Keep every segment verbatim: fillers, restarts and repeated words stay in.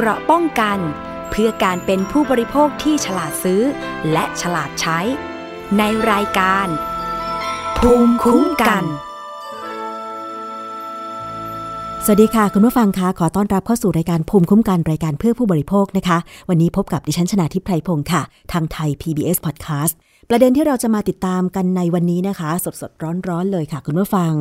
เกราะป้องกันเพื่อการเป็นผู้บริโภคที่ฉลาดซื้อและฉลาดใช้ในรายการภูมิคุ้มกันสวัสดีค่ะคุณผู้ฟังคะขอต้อนรับเข้าสู่รายการภูมิคุ้มกันรายการเพื่อผู้บริโภคนะคะวันนี้พบกับดิฉันชนาทิพย์ไพรพงศ์ค่ะทางไทย พี บี เอส Podcast ประเด็นที่เราจะมาติดตามกันในวันนี้นะคะสดๆร้อนๆเลยค่ะคุณผู้ฟัง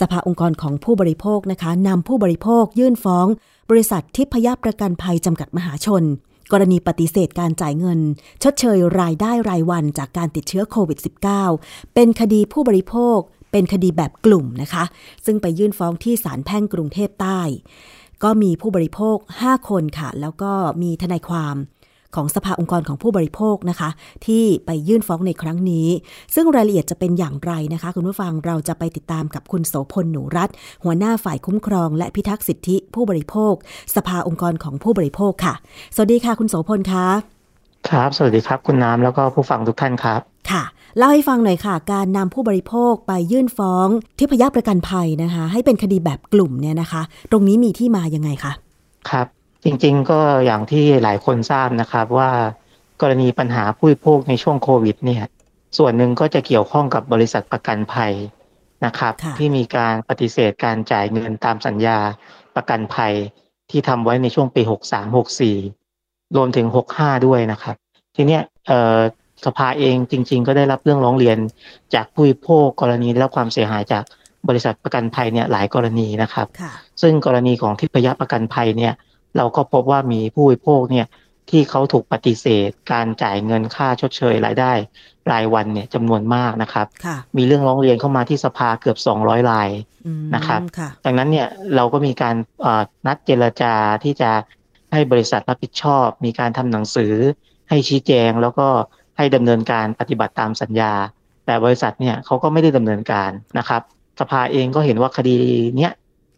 สภาองค์กรของผู้บริโภคนะคะนำผู้บริโภคยื่นฟ้องบริษัททิพยประกันภัยจำกัดมหาชนกรณีปฏิเสธการจ่ายเงินชดเชยรายได้รายวันจากการติดเชื้อโควิด สิบเก้า เป็นคดีผู้บริโภคเป็นคดีแบบกลุ่มนะคะซึ่งไปยื่นฟ้องที่ศาลแพ่งกรุงเทพใต้ก็มีผู้บริโภคห้าคนค่ะแล้วก็มีทนายความของสภาองค์กรของผู้บริโภคนะคะที่ไปยื่นฟ้องในครั้งนี้ซึ่งรายละเอียดจะเป็นอย่างไรนะคะคุณผู้ฟังเราจะไปติดตามกับคุณโสพลหนูรัตน์หัวหน้าฝ่ายคุ้มครองและพิทักษ์สิทธิผู้บริโภคสภาองค์กรของผู้บริโภคค่ะสวัสดีค่ะคุณโสพลคะครับสวัสดีครับคุณน้ำแล้วก็ผู้ฟังทุกท่านครับค่ะเล่าให้ฟังหน่อยค่ะการนำผู้บริโภคไปยื่นฟ้องทิพยประกันภัยนะคะให้เป็นคดีแบบกลุ่มเนี่ยนะคะตรงนี้มีที่มายังไงคะครับจริงๆก็อย่างที่หลายคนทราบนะครับว่ากรณีปัญหาผู้บริโภคในช่วงโควิดเนี่ยส่วนหนึ่งก็จะเกี่ยวข้องกับบริษัทประกันภัยนะครับที่มีการปฏิเสธการจ่ายเงินตามสัญญาประกันภัยที่ทำไว้ในช่วงปีหกสาม หกสี่รวมถึงหกห้าด้วยนะครับทีเนี้ยเอ่อสภาเองจริงๆก็ได้รับเรื่องร้องเรียนจากผู้บริโภคกรณีได้รับความเสียหายจากบริษัทประกันภัยเนี่ยหลายกรณีนะครับซึ่งกรณีของทิพยประกันภัยเนี่ยเราก็พบว่ามีผู้บริโภคเนี่ยที่เขาถูกปฏิเสธการจ่ายเงินค่าชดเชยรายได้รายวันเนี่ยจำนวนมากนะครับมีเรื่องร้องเรียนเข้ามาที่สภาเกือบสองร้อยรายนะครับดังนั้นเนี่ยเราก็มีการนัดเจรจาที่จะให้บริษัทรับผิดชอบมีการทำหนังสือให้ชี้แจงแล้วก็ให้ดำเนินการปฏิบัติตามสัญญาแต่บริษัทเนี่ยเขาก็ไม่ได้ดำเนินการนะครับสภาเองก็เห็นว่าคดีเนี้ย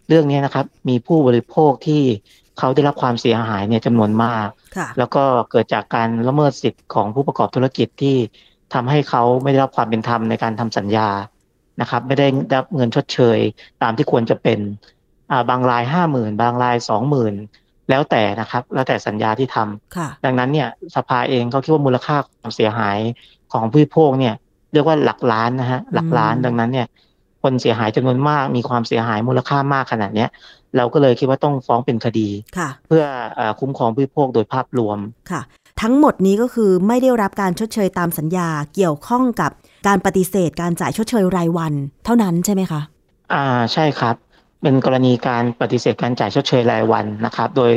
เรื่องนี้นะครับมีผู้บริโภคที่เขาได้รับความเสียหายเนี่ยจำนวนมากแล้วก็เกิดจากการละเมิดสิทธิ์ของผู้ประกอบธุรกิจที่ทำให้เขาไม่ได้รับความเป็นธรรมในการทำสัญญานะครับไม่ได้รับเงินชดเชยตามที่ควรจะเป็นบางราย ห้าหมื่น บางราย สองหมื่น แล้วแต่นะครับแล้วแต่สัญญาที่ทำดังนั้นเนี่ยสภาเองเขาคิดว่ามูลค่าความเสียหายของผู้บริโภคเนี่ยเรียกว่าหลักล้านนะฮะหลักล้านดังนั้นเนี่ยคนเสียหายจำนวนมากมีความเสียหายมูลค่ามากขนาดนี้เราก็เลยคิดว่าต้องฟ้องเป็นคดีเพื่อคุ้มครองผู้บริโภคโดยภาพรวมค่ะทั้งหมดนี้ก็คือไม่ได้รับการชดเชยตามสัญญาเกี่ยวข้องกับการปฏิเสธการจ่ายชดเชยรายวันเท่านั้นใช่ไหมคะอ่าใช่ครับเป็นกรณีการปฏิเสธการจ่ายชดเชยรายวันนะครับโดย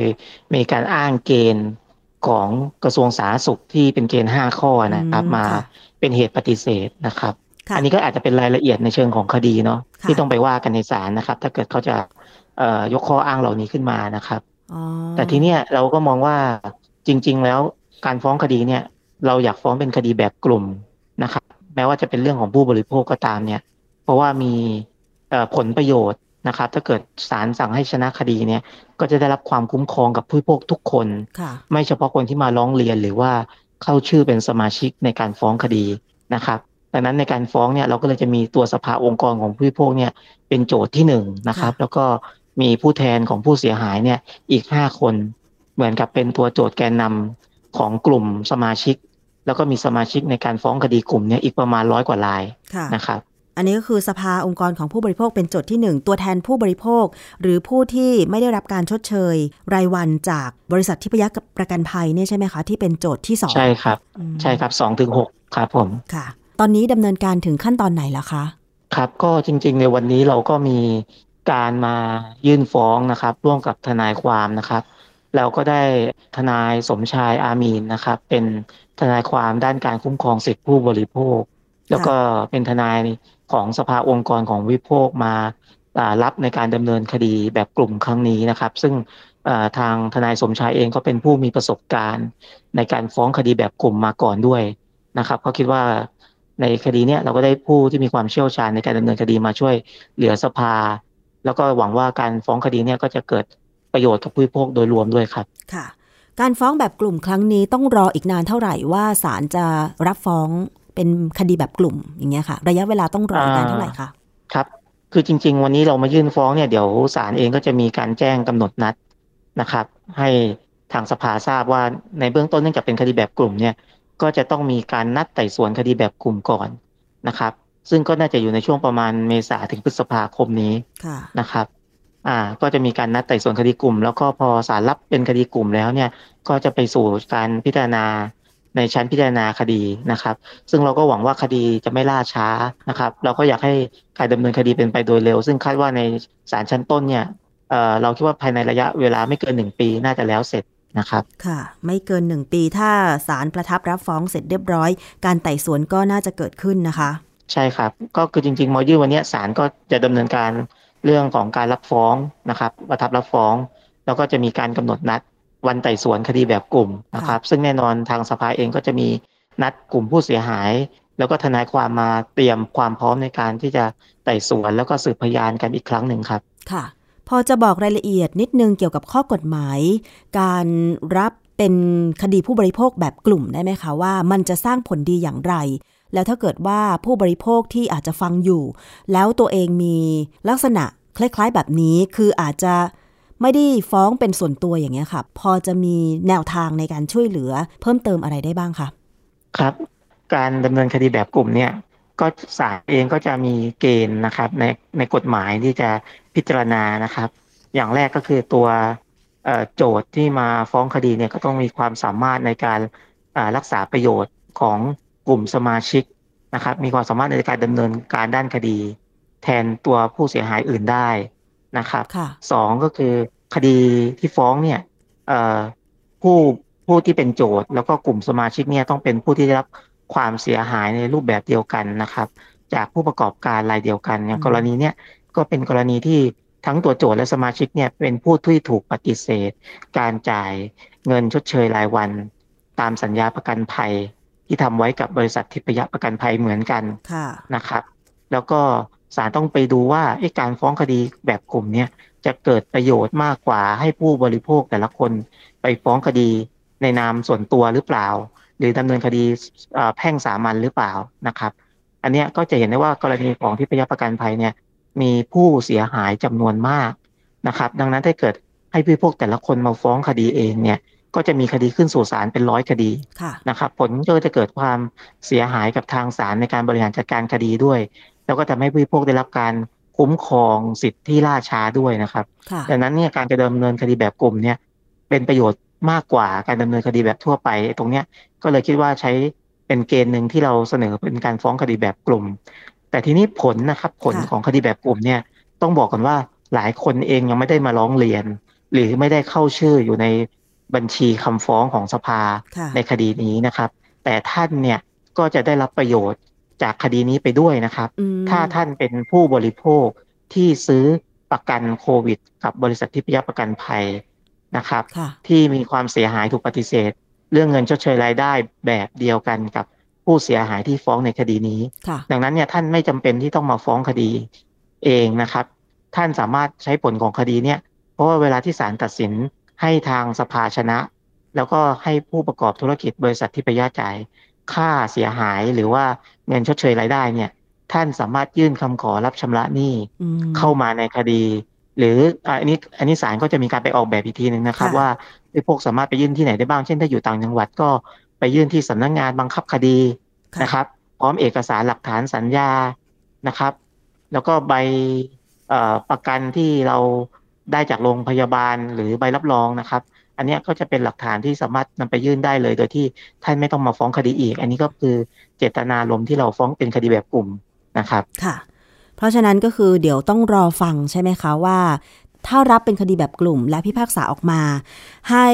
มีการอ้างเกณฑ์ของกระทรวงสาธารณสุขที่เป็นเกณฑ์ห้าข้อนะครับมาเป็นเหตุปฏิเสธนะครับอันนี้ก็อาจจะเป็นรายละเอียดในเชิงของคดีเนาะที่ต้องไปว่ากันในศาลนะครับถ้าเกิดเขาจะยกข้ออ้างเหล่านี้ขึ้นมานะครับแต่ทีเนี้ยเราก็มองว่าจริงๆแล้วการฟ้องคดีเนี่ยเราอยากฟ้องเป็นคดีแบบกลุ่มนะครับแม้ว่าจะเป็นเรื่องของผู้บริโภคก็ตามเนี่ยเพราะว่ามีผลประโยชน์นะครับถ้าเกิดศาลสั่งให้ชนะคดีเนี่ยก็จะได้รับความคุ้มครองกับผู้บริโภคทุกคนไม่เฉพาะคนที่มาร้องเรียนหรือว่าเข้าชื่อเป็นสมาชิกในการฟ้องคดีนะครับดังนั้นในการฟ้องเนี่ยเราก็เลยจะมีตัวสภาองค์กรของผู้บริโภคเนี่ยเป็นโจทย์ที่หนึ่งนะครับแล้วก็มีผู้แทนของผู้เสียหายเนี่ยอีกห้าคนเหมือนกับเป็นตัวโจทย์แกนนำของกลุ่มสมาชิกแล้วก็มีสมาชิกในการฟ้องคดีกลุ่มเนี่ยอีกประมาณร้อยกว่ารายนะครับอันนี้ก็คือสภาองค์กรของผู้บริโภคเป็นโจทย์ที่หนึ่งตัวแทนผู้บริโภคหรือผู้ที่ไม่ได้รับการชดเชยรายวันจากบริษัททิพยประกันภัยเนี่ยใช่ไหมคะที่เป็นโจทย์ที่สองใช่ครับใช่ครับสองถึงหกครับผมค่ะตอนนี้ดำเนินการถึงขั้นตอนไหนแล้วคะครับก็จริงๆในวันนี้เราก็มีการมายื่นฟ้องนะครับร่วมกับทนายความนะครับเราก็ได้ทนายสมชายอามีนนะครับเป็นทนายความด้านการคุ้มครองสิทธิผู้บริโภคแล้วก็เป็นทนายของสภาองค์กรของวิโภคมารับในการดำเนินคดีแบบกลุ่มครั้งนี้นะครับซึ่งทางทนายสมชายเองก็เป็นผู้มีประสบการณ์ในการฟ้องคดีแบบกลุ่มมาก่อนด้วยนะครับเขาคิดว่าในคดีเนี้ยเราก็ได้ผู้ที่มีความเชี่ยวชาญในการดำเนินคดีมาช่วยเหลือสภาแล้วก็หวังว่าการฟ้องคดีเนี้ยก็จะเกิดประโยชน์กับผู้บริโภคโดยรวมด้วยครับค่ะการฟ้องแบบกลุ่มครั้งนี้ต้องรออีกนานเท่าไหร่ว่าศาลจะรับฟ้องเป็นคดีแบบกลุ่มอย่างเงี้ยค่ะระยะเวลาต้องรออีกนานเท่าไหร่คะครับคือจริงๆวันนี้เรามายื่นฟ้องเนี่ยเดี๋ยวศาลเองก็จะมีการแจ้งกำหนดนัดนะครับให้ ทางสภาทราบว่าในเบื้องต้นเนื่องจากเป็นคดีแบบกลุ่มเนี่ยก็จะต้องมีการนัดไต่สวนคดีแบบกลุ่มก่อนนะครับซึ่งก็น่าจะอยู่ในช่วงประมาณเมษาถึงพฤษภาคมนี้นะครับอ่าก็จะมีการนัดไต่สวนคดีกลุ่มแล้วก็พอศาลรับเป็นคดีกลุ่มแล้วเนี่ยก็จะไปสู่การพิจารณาในชั้นพิจารณาคดีนะครับซึ่งเราก็หวังว่าคดีจะไม่ล่าช้านะครับเราก็อยากให้การดำเนินคดีเป็นไปโดยเร็วซึ่งคาดว่าในศาลชั้นต้นเนี่ยเอ่อเราคิดว่าภายในระยะเวลาไม่เกินหนึ่งปีน่าจะแล้วเสร็จนะครับค่ะไม่เกินหนึ่งปีถ้าศาลประทับรับฟ้องเสร็จเรียบร้อยการไต่สวนก็น่าจะเกิดขึ้นนะคะใช่ครับก็คือจริงๆมอยื่นวันนี้ศาลก็จะดำเนินการเรื่องของการรับฟ้องนะครับประทับรับฟ้องแล้วก็จะมีการกำหนดนัดวันไต่สวนคดีแบบกลุ่มนะครับซึ่งแน่นอนทางสภาเองก็จะมีนัดกลุ่มผู้เสียหายแล้วก็ทนายความมาเตรียมความพร้อมในการที่จะไต่สวนแล้วก็สืบพยานกันอีกครั้งหนึ่งครับค่ะพอจะบอกรายละเอียดนิดนึงเกี่ยวกับข้อกฎหมายการรับเป็นคดีผู้บริโภคแบบกลุ่มได้ไหมคะว่ามันจะสร้างผลดีอย่างไรแล้วถ้าเกิดว่าผู้บริโภคที่อาจจะฟังอยู่แล้วตัวเองมีลักษณะคล้ายๆแบบนี้คืออาจจะไม่ได้ฟ้องเป็นส่วนตัวอย่างเงี้ยค่ะพอจะมีแนวทางในการช่วยเหลือเพิ่มเติมอะไรได้บ้างคะครับการดำเนินคดีแบบกลุ่มเนี่ยก็ศาลเองก็จะมีเกณฑ์นะครับในในกฎหมายที่จะพิจารณานะครับอย่างแรกก็คือตัวโจทย์ที่มาฟ้องคดีเนี่ยก็ต้องมีความสามารถในการรักษาประโยชน์ของกลุ่มสมาชิกนะครับมีความสามารถในการดำเนินการด้านคดีแทนตัวผู้เสียหายอื่นได้นะครับสองก็คือคดีที่ฟ้องเนี่ยผู้ผู้ที่เป็นโจทย์แล้วก็กลุ่มสมาชิกเนี่ยต้องเป็นผู้ที่ได้รับความเสียหายในรูปแบบเดียวกันนะครับจากผู้ประกอบการรายเดียวกันอย่างกรณีเนี้ยก็เป็นกรณีที่ทั้งตัวโจทย์และสมาชิกเนี่ยเป็นผู้ที่ถูกปฏิเสธการจ่ายเงินชดเชยรายวันตามสัญญาประกันภัยที่ทำไว้กับบริษัททิพยประกันภัยเหมือนกันนะครับแล้วก็ศาลต้องไปดูว่าการฟ้องคดีแบบกลุ่มเนี่ยจะเกิดประโยชน์มากกว่าให้ผู้บริโภคแต่ละคนไปฟ้องคดีในนามส่วนตัวหรือเปล่าหรือดำเนินคดีแพ่งสามัญหรือเปล่านะครับอันเนี้ยก็จะเห็นได้ว่ากรณีของทิพยประกันภัยเนี่ยมีผู้เสียหายจำนวนมากนะครับดังนั้นถ้าเกิดให้ผู้บริโภคแต่ละคนมาฟ้องคดีเองเนี่ยก็จะมีคดีขึ้นสู่ศาลเป็นร้อยคดีนะครับผลก็จะเกิดความเสียหายกับทางศาลในการบริหารจัดการคดีด้วยแล้วก็ทำให้ผู้บริโภคได้รับการคุ้มครองสิทธิที่ล่าช้าด้วยนะครับดังนั้นเนี่ยการจะดำเนินคดีแบบกลุ่มเนี่ยเป็นประโยชน์มากกว่าการดำเนินคดีแบบทั่วไปตรงเนี้ยก็เลยคิดว่าใช้เป็นเกณฑ์หนึ่งที่เราเสนอเป็นการฟ้องคดีแบบกลุ่มแต่ทีนี้ผลนะครับผลของคดีแบบกลุ่มเนี่ยต้องบอกก่อนว่าหลายคนเองยังไม่ได้มาร้องเรียนหรือไม่ได้เข้าชื่ออยู่ในบัญชีคำฟ้องของสภาในคดีนี้นะครับแต่ท่านเนี่ยก็จะได้รับประโยชน์จากคดีนี้ไปด้วยนะครับถ้าท่านเป็นผู้บริโภคที่ซื้อประกันโควิดกับบริษัททิพยประกันภัยนะครับที่มีความเสียหายถูกปฏิเสธเรื่องเงินชดเชยรายได้แบบเดียวกันกับผู้เสียหายที่ฟ้องในคดีนี้ดังนั้นเนี่ยท่านไม่จำเป็นที่ต้องมาฟ้องคดีเองนะครับท่านสามารถใช้ผลของคดีเนี่ยเพราะว่าเวลาที่ศาลตัดสินให้ทางสภาชนะแล้วก็ให้ผู้ประกอบธุรกิจบริษัททิพยจ่ายค่าเสียหายหรือว่าเงินชดเชยรายได้เนี่ยท่านสามารถยื่นคำขอรับชำระหนี้เข้ามาในคดีหรืออันนี้อันนี้ศาลก็จะมีการไปออกแบบอีกทีนึงนะครับว่าพวกสามารถไปยื่นที่ไหนได้บ้างเช่นถ้าอยู่ต่างจังหวัดก็ไปยื่นที่สำนักงานบังคับคดีนะครับพร้อมเอกสารหลักฐานสัญญานะครับแล้วก็ใบประกันที่เราได้จากโรงพยาบาลหรือใบรับรองนะครับอันนี้ก็จะเป็นหลักฐานที่สามารถนำไปยื่นได้เลยโดยที่ท่านไม่ต้องมาฟ้องคดีอีกอันนี้ก็คือเจตนารมณ์ที่เราฟ้องเป็นคดีแบบกลุ่มนะครับค่ะเพราะฉะนั้นก็คือเดี๋ยวต้องรอฟังใช่ไหมคะว่าถ้ารับเป็นคดีแบบกลุ่มและพิพากษาออกมาให้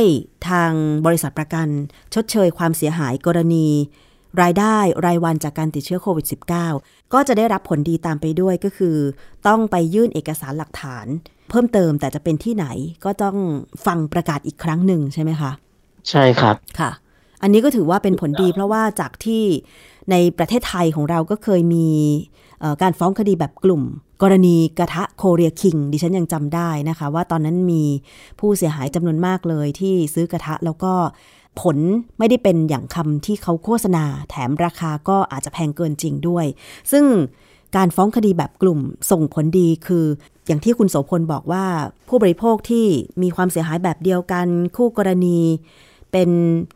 ทางบริษัทประกันชดเชยความเสียหายกรณีรายได้รายวันจากการติดเชื้อโควิด สิบเก้า ก็จะได้รับผลดีตามไปด้วยก็คือต้องไปยื่นเอกสารหลักฐานเพิ่มเติมแต่จะเป็นที่ไหนก็ต้องฟังประกาศอีกครั้งหนึ่งใช่ไหมคะใช่ครับค่ะอันนี้ก็ถือว่าเป็นผลดีเพราะว่าจากที่ในประเทศไทยของเราก็เคยมีการฟ้องคดีแบบกลุ่มกรณีกระทะโคเรียคิงดิฉันยังจำได้นะคะว่าตอนนั้นมีผู้เสียหายจำนวนมากเลยที่ซื้อกระทะแล้วก็ผลไม่ได้เป็นอย่างคำที่เขาโฆษณาแถมราคาก็อาจจะแพงเกินจริงด้วยซึ่ง การฟ้องคดีแบบกลุ่มส่งผลดีคืออย่างที่คุณโสพลบอกว่าผู้บริโภคที่มีความเสียหายแบบเดียวกันคู่กรณีเป็น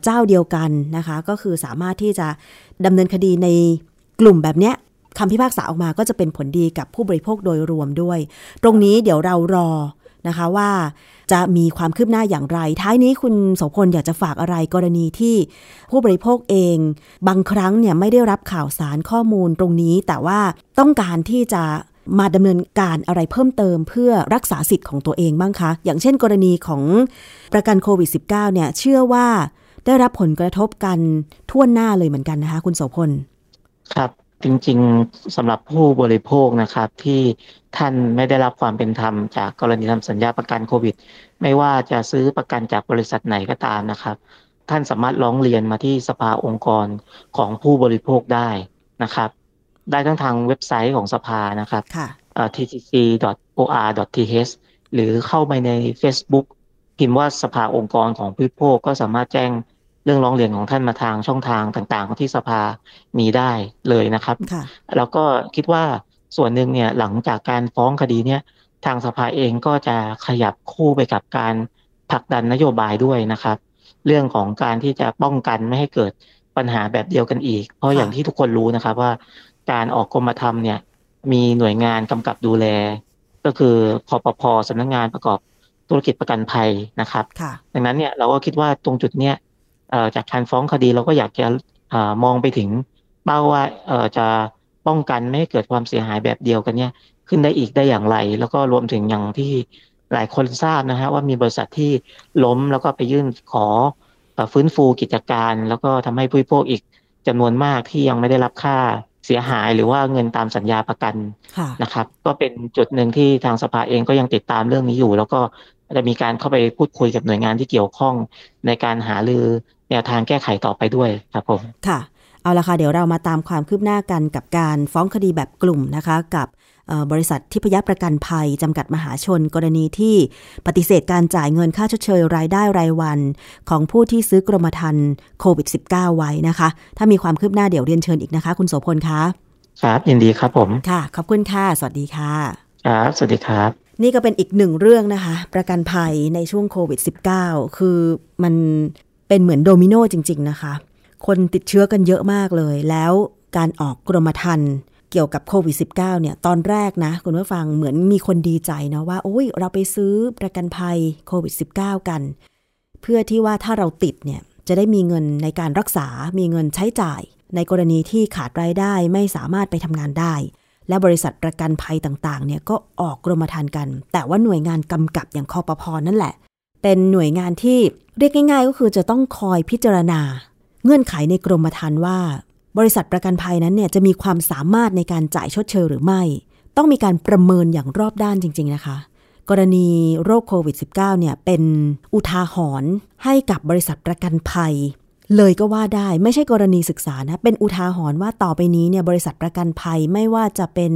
เจ้าเดียวกันนะคะก็คือสามารถที่จะดำเนินคดีในกลุ่มแบบเนี้ยคำพิพากษาออกมาก็จะเป็นผลดีกับผู้บริโภคโดยรวมด้วยตรงนี้เดี๋ยวเรารอนะคะว่าจะมีความคืบหน้าอย่างไรท้ายนี้คุณโสพลอยากจะฝากอะไรกรณีที่ผู้บริโภคเองบางครั้งเนี่ยไม่ได้รับข่าวสารข้อมูลตรงนี้แต่ว่าต้องการที่จะมาดำเนินการอะไรเพิ่มเติมเพื่อรักษาสิทธิ์ของตัวเองบ้างคะอย่างเช่นกรณีของประกันโควิด สิบเก้า เนี่ยเชื่อว่าได้รับผลกระทบกันทั่วหน้าเลยเหมือนกันนะคะคุณโสพลครับจริงๆสำหรับผู้บริโภคนะครับที่ท่านไม่ได้รับความเป็นธรรมจากกรณีทำสัญญาประกันโควิดไม่ว่าจะซื้อประกันจากบริษัทไหนก็ตามนะครับท่านสามารถร้องเรียนมาที่สภาองค์กรของผู้บริโภคได้นะครับได้ทั้งทางเว็บไซต์ของสภานะครับ ที ซี ซี ดอท โอ อาร์ ดอท ที เอช หรือเข้าไปใน Facebook พิมพ์ว่าสภาองค์กรของผู้บริโภคก็สามารถแจ้งเรื่องร้องเรียนของท่านมาทางช่องทางต่างๆที่สภามีได้เลยนะครับแล้วก็คิดว่าส่วนหนึ่งเนี่ยหลังจากการฟ้องคดีเนี่ยทางสภาเองก็จะขยับคู่ไปกับการผลักดันนโยบายด้วยนะครับเรื่องของการที่จะป้องกันไม่ให้เกิดปัญหาแบบเดียวกันอีกเพราะอย่างที่ทุกคนรู้นะครับว่าการออกกรมธรรม์เนี่ยมีหน่วยงานกำกับดูแลก็คือคปภ.สำนักงานประกอบธุรกิจประกันภัยนะครับดังนั้นเนี่ยเราก็คิดว่าตรงจุดเนี้ยจากการฟ้องคดีเราก็อยากจะมองไปถึงเป้าว่าจะป้องกันไม่ให้เกิดความเสียหายแบบเดียวกันเนี่ยขึ้นได้อีกได้อย่างไรแล้วก็รวมถึงอย่างที่หลายคนทราบนะฮะว่ามีบริษัทที่ล้มแล้วก็ไปยื่นขอฟื้นฟูกิจการแล้วก็ทำให้ผู้บริโภคอีกจำนวนมากที่ยังไม่ได้รับค่าเสียหายหรือว่าเงินตามสัญญาประกันนะครับก็เป็นจุดหนึ่งที่ทางสภาเองก็ยังติดตามเรื่องนี้อยู่แล้วก็จะมีการเข้าไปพูดคุยกับหน่วยงานที่เกี่ยวข้องในการหารือแนวทางแก้ไขต่อไปด้วยครับผมค่ะเอาล่ะค่ะเดี๋ยวเรามาตามความคืบหน้ากันกับการฟ้องคดีแบบกลุ่มนะคะกับบริษัททิพยประกันภัยจำกัดมหาชนกรณีที่ปฏิเสธการจ่ายเงินค่าชดเชยรายได้รายวันของผู้ที่ซื้อกรมธรรม์โควิด สิบเก้า ไว้นะคะถ้ามีความคืบหน้าเดี๋ยวเรียนเชิญอีกนะคะคุณโสพลคะครับยินดีครับผมค่ะขอบคุณค่ะสวัสดีค่ะครับสวัสดีครับนี่ก็เป็นอีกหนึ่งเรื่องนะคะประกันภัยในช่วงโควิด สิบเก้า คือมันเป็นเหมือนโดมิโนจริงๆนะคะคนติดเชื้อกันเยอะมากเลยแล้วการออกกรมธรรม์เกี่ยวกับโควิด สิบเก้า เนี่ยตอนแรกนะคุณผู้ฟังเหมือนมีคนดีใจนะว่าโอ้ยเราไปซื้อประกันภัยโควิด สิบเก้า กันเพื่อที่ว่าถ้าเราติดเนี่ยจะได้มีเงินในการรักษามีเงินใช้จ่ายในกรณีที่ขาดรายได้ไม่สามารถไปทำงานได้และบริษัทประกันภัยต่างๆเนี่ยก็ออกกรมธรรม์กันแต่ว่าหน่วยงานกำกับอย่างคปภ.นั่นแหละเป็นหน่วยงานที่เรียกง่ายๆก็คือจะต้องคอยพิจารณาเงื่อนไขในกรมธรรม์ว่าบริษัทประกันภัยนั้นเนี่ยจะมีความสามารถในการจ่ายชดเชยหรือไม่ต้องมีการประเมินอย่างรอบด้านจริงๆนะคะกรณีโรคโควิด สิบเก้า เนี่ยเป็นอุทาหรณ์ให้กับบริษัทประกันภัยเลยก็ว่าได้ไม่ใช่กรณีศึกษานะเป็นอุทาหรณ์ว่าต่อไปนี้เนี่ยบริษัทประกันภัยไม่ว่าจะเป็น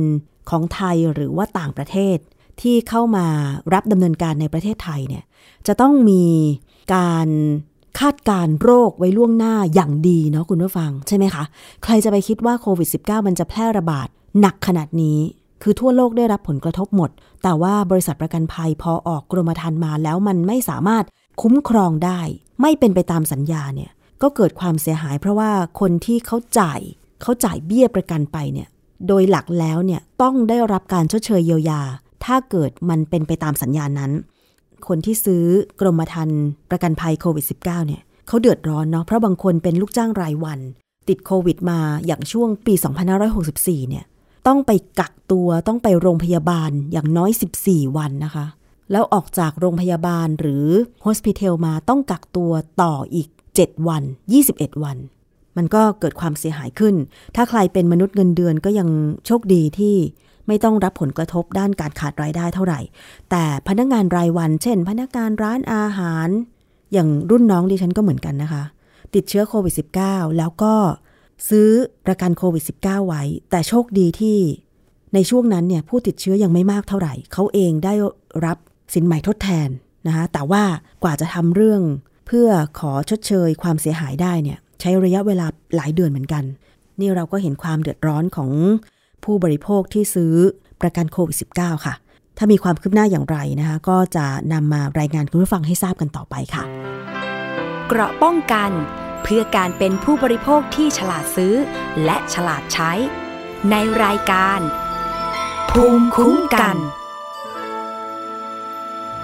ของไทยหรือว่าต่างประเทศที่เข้ามารับดำเนินการในประเทศไทยเนี่ยจะต้องมีการคาดการโรคไว้ล่วงหน้าอย่างดีเนาะคุณผู้ฟังใช่ไหมคะใครจะไปคิดว่าโควิด สิบเก้า มันจะแพร่ระบาดหนักขนาดนี้คือทั่วโลกได้รับผลกระทบหมดแต่ว่าบริษัทประกันภัยพอออกกรมธรรม์มาแล้วมันไม่สามารถคุ้มครองได้ไม่เป็นไปตามสัญญาเนี่ยก็เกิดความเสียหายเพราะว่าคนที่เขาจ่ายเขาจ่ายเบี้ยประกันไปเนี่ยโดยหลักแล้วเนี่ยต้องได้รับการชดเชยเยียวยาถ้าเกิดมันเป็นไปตามสัญญานั้นคนที่ซื้อกรมธรรม์ประกันภัยโควิด สิบเก้า เนี่ยเขาเดือดร้อนเนาะเพราะบางคนเป็นลูกจ้างรายวันติดโควิดมาอย่างช่วงปีสองพันห้าร้อยหกสิบสี่เนี่ยต้องไปกักตัวต้องไปโรงพยาบาลอย่างน้อยสิบสี่วันนะคะแล้วออกจากโรงพยาบาลหรือโฮสพิทอลมาต้องกักตัวต่ออีกเจ็ดวันยี่สิบเอ็ดวันมันก็เกิดความเสียหายขึ้นถ้าใครเป็นมนุษย์เงินเดือนก็ยังโชคดีที่ไม่ต้องรับผลกระทบด้านการขาดรายได้เท่าไหร่แต่พนักงานรายวันเช่นพนักงานร้านอาหารอย่างรุ่นน้องดิฉันก็เหมือนกันนะคะติดเชื้อโควิด สิบเก้า แล้วก็ซื้อประกันโควิด สิบเก้า ไว้แต่โชคดีที่ในช่วงนั้นเนี่ยผู้ติดเชื้อยังไม่มากเท่าไหร่เขาเองได้รับสินไหมทดแทนนะคะแต่ว่ากว่าจะทำเรื่องเพื่อขอชดเชยความเสียหายได้เนี่ยใช้ระยะเวลาหลายเดือนเหมือนกันนี่เราก็เห็นความเดือดร้อนของ ผู้บริโภคที่ซื้อประกันโควิด สิบเก้า ค่ะถ้ามีความคืบหน้าอย่างไรนะคะก็จะนำมารายงานคุณผู้ฟังให้ทราบกันต่อไปค่ะเกราะป้องกันเพื่อการเป็นผู้บริโภคที่ฉลาดซื้อและฉลาดใช้ในรายการภูมิคุ้มกัน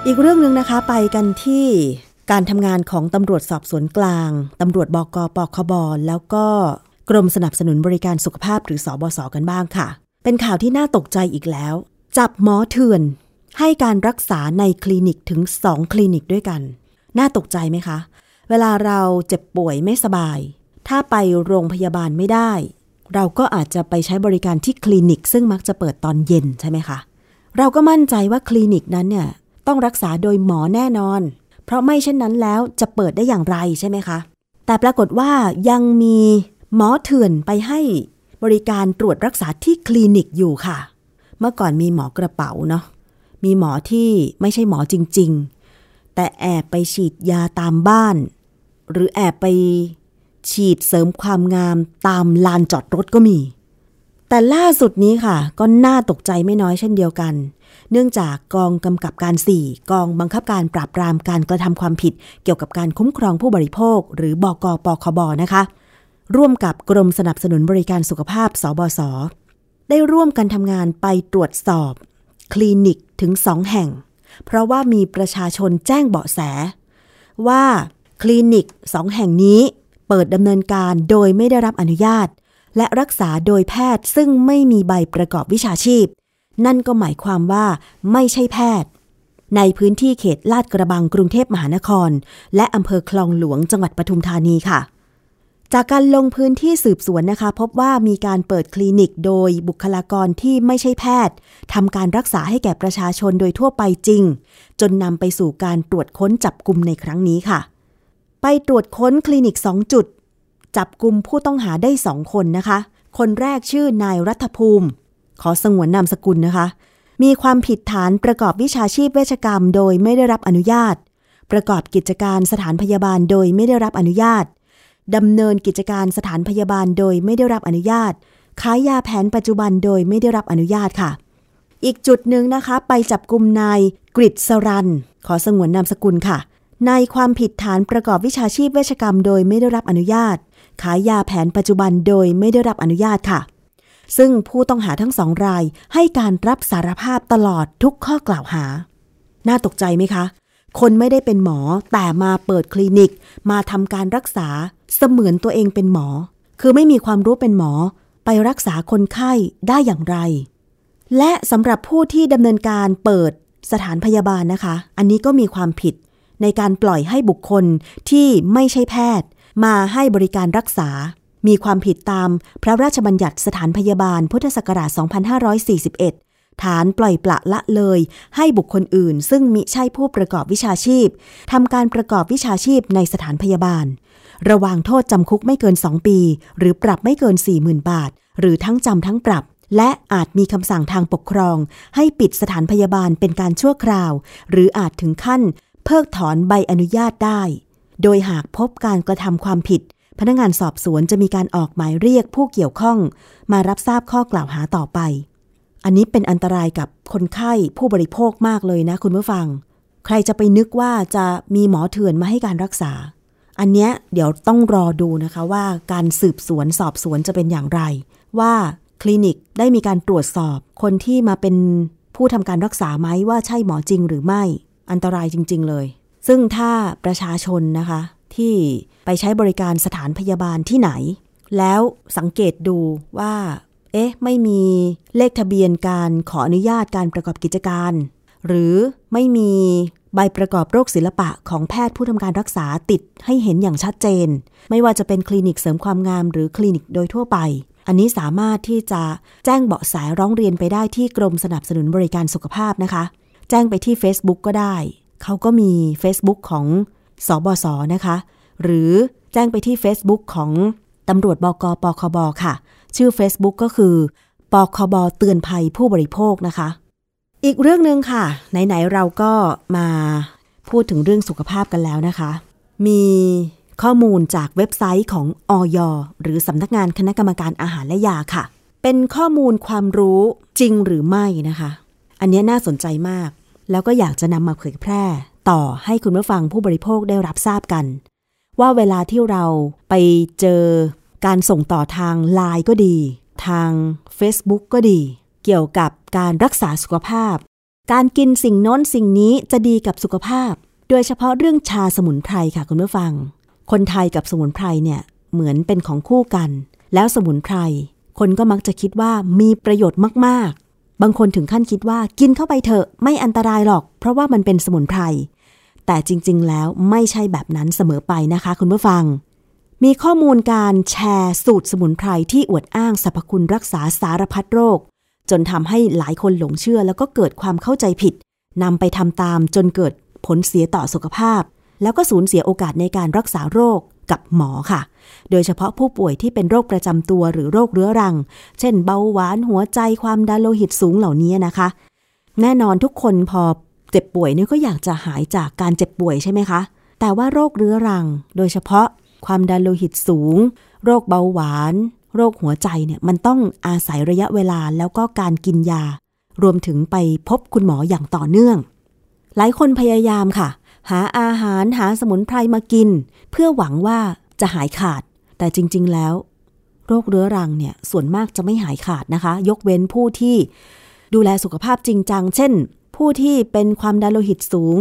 อีกเรื่องนึงนะคะไปกันที่การทำงานของตำรวจสอบสวนกลางตำรวจบก.ปคบ.แล้วก็กรมสนับสนุนบริการสุขภาพหรือสบส.กันบ้างค่ะเป็นข่าวที่น่าตกใจอีกแล้วจับหมอเถื่อนให้การรักษาในคลินิกถึงสองคลินิกด้วยกันน่าตกใจไหมคะเวลาเราเจ็บป่วยไม่สบายถ้าไปโรงพยาบาลไม่ได้เราก็อาจจะไปใช้บริการที่คลินิกซึ่งมักจะเปิดตอนเย็นใช่ไหมคะเราก็มั่นใจว่าคลินิกนั้นเนี่ยต้องรักษาโดยหมอแน่นอนเพราะไม่เช่นนั้นแล้วจะเปิดได้อย่างไรใช่ไหมคะแต่ปรากฏว่ายังมีหมอเถื่อนไปให้บริการตรวจรักษาที่คลินิกอยู่ค่ะเมื่อก่อนมีหมอกระเป๋าเนาะมีหมอที่ไม่ใช่หมอจริงๆแต่แอบไปฉีดยาตามบ้านหรือแอบไปฉีดเสริมความงามตามลานจอดรถก็มีแต่ล่าสุดนี้ค่ะก็น่าตกใจไม่น้อยเช่นเดียวกันเนื่องจากกองกำกับการสี่กองบังคับการปราบปรามการกระทำความผิดเกี่ยวกับการคุ้มครองผู้บริโภคหรือบก.ปคบ.นะคะร่วมกับกรมสนับสนุนบริการสุขภาพสบส.ได้ร่วมกันทำงานไปตรวจสอบคลินิกถึงสองแห่งเพราะว่ามีประชาชนแจ้งเบาะแสว่าคลินิกสองแห่งนี้เปิดดำเนินการโดยไม่ได้รับอนุญาตและรักษาโดยแพทย์ซึ่งไม่มีใบประกอบวิชาชีพนั่นก็หมายความว่าไม่ใช่แพทย์ในพื้นที่เขตลาดกระบังกรุงเทพมหานครและอำเภอคลองหลวงจังหวัดปทุมธานีค่ะจากการลงพื้นที่สืบสวนนะคะพบว่ามีการเปิดคลินิกโดยบุคลากรที่ไม่ใช่แพทย์ทำการรักษาให้แก่ประชาชนโดยทั่วไปจริงจนนำไปสู่การตรวจค้นจับกุมในครั้งนี้ค่ะไปตรวจค้นคลินิกสองจุดจับกุมผู้ต้องหาได้สองคนนะคะคนแรกชื่อนายรัฐภูมิขอสงวนนามสกุลนะคะมีความผิดฐานประกอบวิชาชีพเวชกรรมโดยไม่ได้รับอนุญาตประกอบกิจการสถานพยาบาลโดยไม่ได้รับอนุญาตดำเนินกิจการสถานพยาบาลโดยไม่ได้รับอนุญาตขายยาแผนปัจจุบันโดยไม่ได้รับอนุญาตค่ะอีกจุดนึงนะคะไปจับกุมนายกฤษรันขอสงวนนามสกุลค่ะในความผิดฐานประกอบวิชาชีพเวชกรรมโดยไม่ได้รับอนุญาตขายยาแผนปัจจุบันโดยไม่ได้รับอนุญาตค่ะซึ่งผู้ต้องหาทั้งสองรายให้การรับสารภาพตลอดทุกข้อกล่าวหาน่าตกใจไหมคะคนไม่ได้เป็นหมอแต่มาเปิดคลินิกมาทำการรักษาเสมือนตัวเองเป็นหมอคือไม่มีความรู้เป็นหมอไปรักษาคนไข้ได้อย่างไรและสำหรับผู้ที่ดำเนินการเปิดสถานพยาบาลนะคะอันนี้ก็มีความผิดในการปล่อยให้บุคคลที่ไม่ใช่แพทย์มาให้บริการรักษามีความผิดตามพระราชบัญญัติสถานพยาบาลพุทธศักราชสองพันห้าร้อยสี่สิบเอ็ดฐานปล่อยปละละเลยให้บุคคลอื่นซึ่งมิใช่ผู้ประกอบวิชาชีพทำการประกอบวิชาชีพในสถานพยาบาลระวางโทษจำคุกไม่เกินสองปีหรือปรับไม่เกิน สี่หมื่น บาทหรือทั้งจำทั้งปรับและอาจมีคำสั่งทางปกครองให้ปิดสถานพยาบาลเป็นการชั่วคราวหรืออาจถึงขั้นเพิกถอนใบอนุญาตได้โดยหากพบการกระทำความผิดพนักงานสอบสวนจะมีการออกหมายเรียกผู้เกี่ยวข้องมารับทราบข้อกล่าวหาต่อไปอันนี้เป็นอันตรายกับคนไข้ผู้บริโภคมากเลยนะคุณผู้ฟังใครจะไปนึกว่าจะมีหมอเถื่อนมาให้การรักษาอันเนี้ยเดี๋ยวต้องรอดูนะคะว่าการสืบสวนสอบสวนจะเป็นอย่างไรว่าคลินิกได้มีการตรวจสอบคนที่มาเป็นผู้ทำการรักษาไหมว่าใช่หมอจริงหรือไม่อันตรายจริงๆเลยซึ่งถ้าประชาชนนะคะที่ไปใช้บริการสถานพยาบาลที่ไหนแล้วสังเกตดูว่าเอ๊ะไม่มีเลขทะเบียนการขออนุญาตการประกอบกิจการหรือไม่มีใบประกอบโรคศิลปะของแพทย์ผู้ทำการรักษาติดให้เห็นอย่างชัดเจนไม่ว่าจะเป็นคลินิกเสริมความงามหรือคลินิกโดยทั่วไปอันนี้สามารถที่จะแจ้งเบาะแสร้องเรียนไปได้ที่กรมสนับสนุนบริการสุขภาพนะคะแจ้งไปที่ Facebook ก็ได้เขาก็มี Facebook ของสบส.นะคะหรือแจ้งไปที่ Facebook ของตำรวจบก.ปคบ.ค่ะชื่อ Facebook ก็คือปคบ.เตือนภัยผู้บริโภคนะคะอีกเรื่องนึงค่ะไหนๆเราก็มาพูดถึงเรื่องสุขภาพกันแล้วนะคะมีข้อมูลจากเว็บไซต์ของ อย.หรือสำนักงานคณะกรรมการอาหารและยาค่ะ เป็นข้อมูลความรู้จริงหรือไม่นะคะอันนี้น่าสนใจมากแล้วก็อยากจะนำมาเผยแพร่ต่อให้คุณผู้ฟังผู้บริโภคได้รับทราบกันว่าเวลาที่เราไปเจอการส่งต่อทาง ไลน์ ก็ดีทาง เฟซบุ๊ก ก็ดีเกี่ยวกับการรักษาสุขภาพการกินสิ่งโน้นสิ่งนี้จะดีกับสุขภาพโดยเฉพาะเรื่องชาสมุนไพรค่ะคุณผู้ฟังคนไทยกับสมุนไพรเนี่ยเหมือนเป็นของคู่กันแล้วสมุนไพรคนก็มักจะคิดว่ามีประโยชน์มากๆบางคนถึงขั้นคิดว่ากินเข้าไปเถอะไม่อันตรายหรอกเพราะว่ามันเป็นสมุนไพรแต่จริงๆแล้วไม่ใช่แบบนั้นเสมอไปนะคะคุณผู้ฟังมีข้อมูลการแชร์สูตรสมุนไพรที่อวดอ้างสรรพคุณรักษาสารพัดโรคจนทำให้หลายคนหลงเชื่อแล้วก็เกิดความเข้าใจผิดนำไปทำตามจนเกิดผลเสียต่อสุขภาพแล้วก็สูญเสียโอกาสในการรักษาโรคกับหมอค่ะโดยเฉพาะผู้ป่วยที่เป็นโรคประจำตัวหรือโรคเรื้อรังเช่นเบาหวานหัวใจความดันโลหิตสูงเหล่านี้นะคะแน่นอนทุกคนพอเจ็บป่วยเนี่ยก็อยากจะหายจากการเจ็บป่วยใช่ไหมคะแต่ว่าโรคเรื้อรังโดยเฉพาะความดันโลหิตสูงโรคเบาหวานโรคหัวใจเนี่ยมันต้องอาศัยระยะเวลาแล้วก็การกินยารวมถึงไปพบคุณหมออย่างต่อเนื่องหลายคนพยายามค่ะหาอาหารหาสมุนไพรมากินเพื่อหวังว่าจะหายขาดแต่จริงๆแล้วโรคเรื้อรังเนี่ยส่วนมากจะไม่หายขาดนะคะยกเว้นผู้ที่ดูแลสุขภาพจริงจังเช่นผู้ที่เป็นความดันโลหิตสูง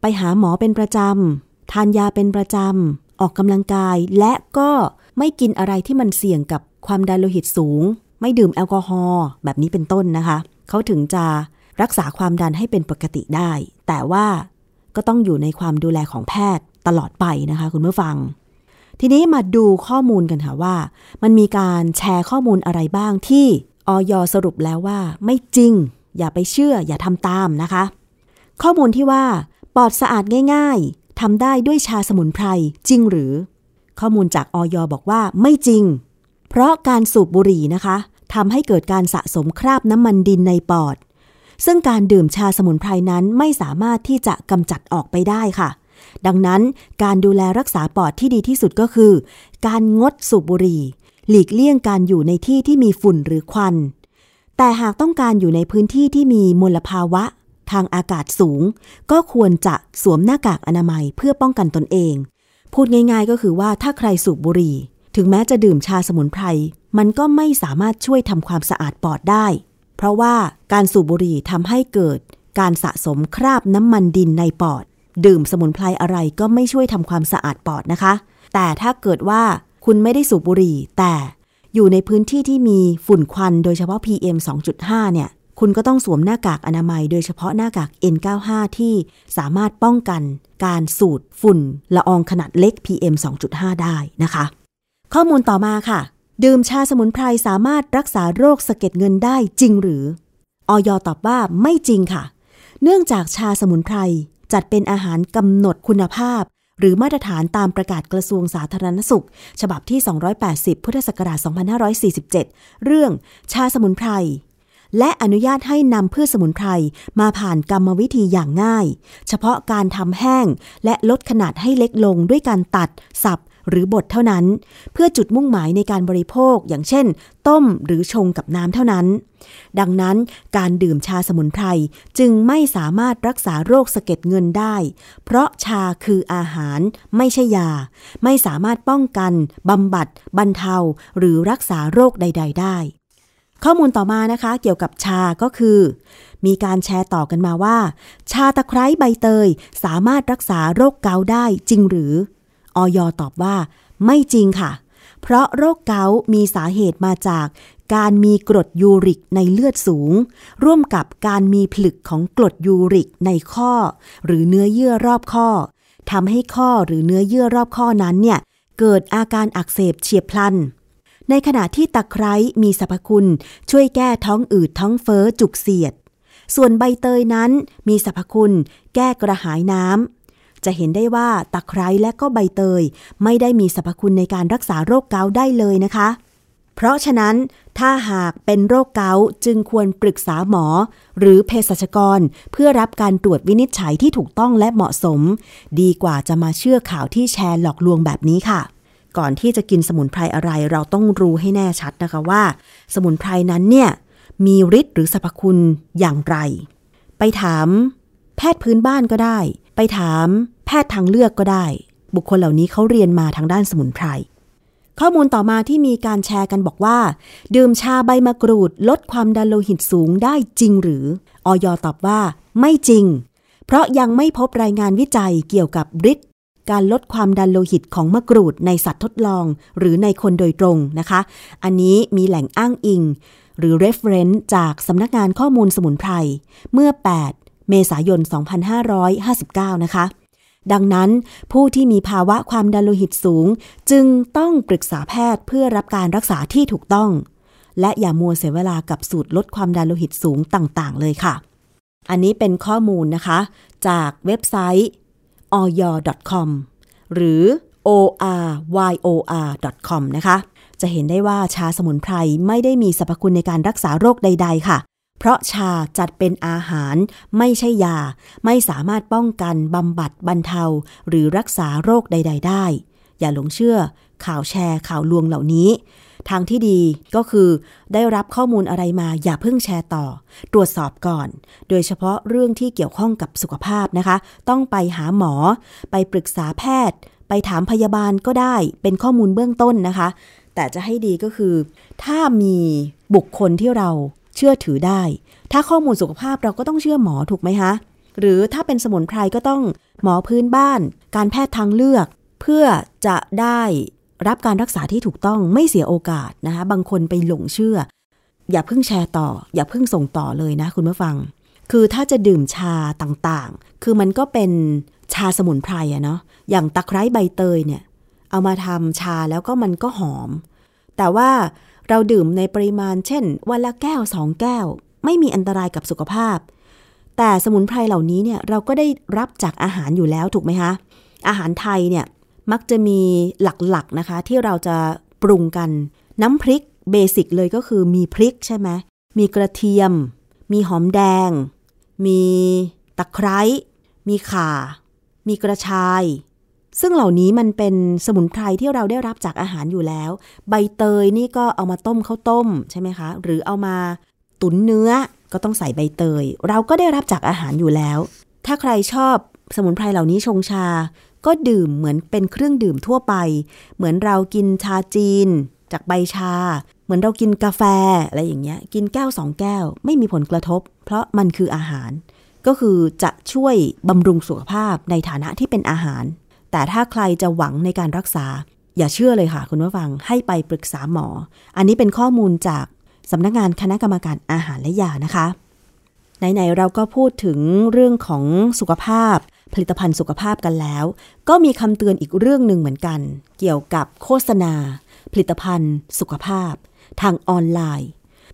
ไปหาหมอเป็นประจำทานยาเป็นประจำออกกำลังกายและก็ไม่กินอะไรที่มันเสี่ยงกับความดันโลหิตสูงไม่ดื่มแอลกอฮอล์แบบนี้เป็นต้นนะคะเขาถึงจะรักษาความดันให้เป็นปกติได้แต่ว่าก็ต้องอยู่ในความดูแลของแพทย์ตลอดไปนะคะคุณผู้ฟังทีนี้มาดูข้อมูลกันค่ะว่ามันมีการแชร์ข้อมูลอะไรบ้างที่อย.สรุปแล้วว่าไม่จริงอย่าไปเชื่ออย่าทำตามนะคะข้อมูลที่ว่าปอดสะอาดง่ายๆทำได้ด้วยชาสมุนไพรจริงหรือข้อมูลจากอย.บอกว่าไม่จริงเพราะการสูบบุหรี่นะคะทำให้เกิดการสะสมคราบน้ำมันดินในปอดซึ่งการดื่มชาสมุนไพรนั้นไม่สามารถที่จะกำจัดออกไปได้ค่ะดังนั้นการดูแลรักษาปอดที่ดีที่สุดก็คือการงดสูบบุหรี่หลีกเลี่ยงการอยู่ในที่ที่มีฝุ่นหรือควันแต่หากต้องการอยู่ในพื้นที่ที่มีมลภาวะทางอากาศสูงก็ควรจะสวมหน้ากากอนามัยเพื่อป้องกันตนเองพูดง่ายๆก็คือว่าถ้าใครสูบบุหรี่ถึงแม้จะดื่มชาสมุนไพรมันก็ไม่สามารถช่วยทำความสะอาดปอดได้เพราะว่าการสูบบุหรี่ทำให้เกิดการสะสมคราบน้ำมันดินในปอดดื่มสมุนไพรอะไรก็ไม่ช่วยทำความสะอาดปอดนะคะแต่ถ้าเกิดว่าคุณไม่ได้สูบบุหรี่แต่อยู่ในพื้นที่ที่มีฝุ่นควันโดยเฉพาะ พี เอ็ม สอง จุด ห้า เนี่ยคุณก็ต้องสวมหน้ากากอนามัยโดยเฉพาะหน้ากาก เอ็น เก้าสิบห้า ที่สามารถป้องกันการสูดฝุ่นละอองขนาดเล็ก พี เอ็ม สอง จุด ห้า ได้นะคะข้อมูลต่อมาค่ะดื่มชาสมุนไพรสามารถรักษาโรคสะเก็ดเงินได้จริงหรืออย.ตอบว่าไม่จริงค่ะเนื่องจากชาสมุนไพรจัดเป็นอาหารกำหนดคุณภาพหรือมาตรฐานตามประกาศกระทรวงสาธารณสุขฉบับที่สองร้อยแปดสิบพุทธศักราชสองพันห้าร้อยสี่สิบเจ็ดเรื่องชาสมุนไพรและอนุญาตให้นำพืชสมุนไพรมาผ่านกรรมวิธีอย่างง่ายเฉพาะการทำแห้งและลดขนาดให้เล็กลงด้วยการตัดสับหรือบดเท่านั้นเพื่อจุดมุ่งหมายในการบริโภคอย่างเช่นต้มหรือชงกับน้ำเท่านั้นดังนั้นการดื่มชาสมุนไพรจึงไม่สามารถรักษาโรคสะเก็ดเงินได้เพราะชาคืออาหารไม่ใช่ยาไม่สามารถป้องกันบำบัดบรรเทาหรือรักษาโรคใดๆได้ข้อมูลต่อมานะคะเกี่ยวกับชาก็คือมีการแชร์ต่อกันมาว่าชาตะไคร้ใบเตยสามารถรักษาโรคเกาต์ได้จริงหรืออย.ตอบว่าไม่จริงค่ะเพราะโรคเกาต์มีสาเหตุมาจากการมีกรดยูริกในเลือดสูงร่วมกับการมีผลึกของกรดยูริกในข้อหรือเนื้อเยื่อรอบข้อทำให้ข้อหรือเนื้อเยื่อรอบข้อนั้นเนี่ยเกิดอาการอักเสบเฉียบพลันในขณะที่ตะไคร้มีสรรพคุณช่วยแก้ท้องอืดท้องเฟ้อจุกเสียดส่วนใบเตยนั้นมีสรรพคุณแก้กระหายน้ำจะเห็นได้ว่าตะไคร้และก็ใบเตยไม่ได้มีสรรพคุณในการรักษาโรคเกาต์ได้เลยนะคะเพราะฉะนั้นถ้าหากเป็นโรคเกาต์จึงควรปรึกษาหมอหรือเภสัชกรเพื่อรับการตรวจวินิจฉัยที่ถูกต้องและเหมาะสมดีกว่าจะมาเชื่อข่าวที่แชร์หลอกลวงแบบนี้ค่ะ ก่อนที่จะกินสมุนไพรอะไรเราต้องรู้ให้แน่ชัดนะคะว่าสมุนไพรนั้นเนี่ยมีฤทธิ์หรือสรรพคุณอย่างไรไปถามแพทย์พื้นบ้านก็ได้ไปถามแพทย์ทางเลือกก็ได้บุคคลเหล่านี้เขาเรียนมาทางด้านสมุนไพรข้อมูลต่อมาที่มีการแชร์กันบอกว่าดื่มชาใบมะกรูดลดความดันโลหิตสูงได้จริงหรืออย.ตอบว่าไม่จริงเพราะยังไม่พบรายงานวิจัยเกี่ยวกับฤทธิ์การลดความดันโลหิตของมะกรูดในสัตว์ทดลองหรือในคนโดยตรงนะคะอันนี้มีแหล่งอ้างอิงหรือ reference จากสำนักงานข้อมูลสมุนไพรเมื่อแปดเมษายนสองพันห้าร้อยห้าสิบเก้านะคะดังนั้นผู้ที่มีภาวะความดันโลหิตสูงจึงต้องปรึกษาแพทย์เพื่อรับการรักษาที่ถูกต้องและอย่ามัวเสียเวลากับสูตรลดความดันโลหิตสูงต่างๆเลยค่ะอันนี้เป็นข้อมูลนะคะจากเว็บไซต์ โอ วาย โอ ดอท คอม หรือ โอ อาร์ วาย โอ อาร์ ดอท คอม นะคะจะเห็นได้ว่าชาสมุนไพรไม่ได้มีสรรพคุณในการรักษาโรคใดๆค่ะเพราะชาจัดเป็นอาหารไม่ใช่ยาไม่สามารถป้องกันบำบัดบรรเทาหรือรักษาโรคใดๆได้อย่าหลงเชื่อข่าวแชร์ข่าวลวงเหล่านี้ทางที่ดีก็คือได้รับข้อมูลอะไรมาอย่าเพิ่งแชร์ต่อตรวจสอบก่อนโดยเฉพาะเรื่องที่เกี่ยวข้องกับสุขภาพนะคะต้องไปหาหมอไปปรึกษาแพทย์ไปถามพยาบาลก็ได้เป็นข้อมูลเบื้องต้นนะคะแต่จะให้ดีก็คือถ้ามีบุคคลที่เราเชื่อถือได้ถ้าข้อมูลสุขภาพเราก็ต้องเชื่อหมอถูกไหมคะหรือถ้าเป็นสมุนไพรก็ต้องหมอพื้นบ้านการแพทย์ทางเลือกเพื่อจะได้รับการรักษาที่ถูกต้องไม่เสียโอกาสนะคะบางคนไปหลงเชื่ออย่าเพิ่งแชร์ต่ออย่าเพิ่งส่งต่อเลยนะคุณผู้ฟังคือถ้าจะดื่มชาต่างๆคือมันก็เป็นชาสมุนไพรอะเนาะอย่างตะไคร้ใบเตยเนี่ยเอามาทำชาแล้วก็มันก็หอมแต่ว่าเราดื่มในปริมาณเช่นวันละแก้วสองแก้วไม่มีอันตรายกับสุขภาพแต่สมุนไพรเหล่านี้เนี่ยเราก็ได้รับจากอาหารอยู่แล้วถูกไหมคะอาหารไทยเนี่ยมักจะมีหลักๆนะคะที่เราจะปรุงกันน้ำพริกเบสิกเลยก็คือมีพริกใช่ไหมมีกระเทียมมีหอมแดงมีตะไคร้มีข่ามีกระชายซึ่งเหล่านี้มันเป็นสมุนไพรที่เราได้รับจากอาหารอยู่แล้วใบเตยนี่ก็เอามาต้มข้าวต้มใช่ไหมคะหรือเอามาตุ๋นเนื้อก็ต้องใส่ใบเตยเราก็ได้รับจากอาหารอยู่แล้วถ้าใครชอบสมุนไพรเหล่านี้ชงชาก็ดื่มเหมือนเป็นเครื่องดื่มทั่วไปเหมือนเรากินชาจีนจากใบชาเหมือนเรากินกาแฟอะไรอย่างเงี้ยกินแก้วสองแก้วไม่มีผลกระทบเพราะมันคืออาหารก็คือจะช่วยบำรุงสุขภาพในฐานะที่เป็นอาหารแต่ถ้าใครจะหวังในการรักษาอย่าเชื่อเลยค่ะคุณผู้ฟังให้ไปปรึกษาหมออันนี้เป็นข้อมูลจากสำนักงานคณะกรรมการอาหารและยานะคะไหนๆเราก็พูดถึงเรื่องของสุขภาพผลิตภัณฑ์สุขภาพกันแล้วก็มีคำเตือนอีกเรื่องหนึ่งเหมือนกันเกี่ยวกับโฆษณาผลิตภัณฑ์สุขภาพทางออนไลน์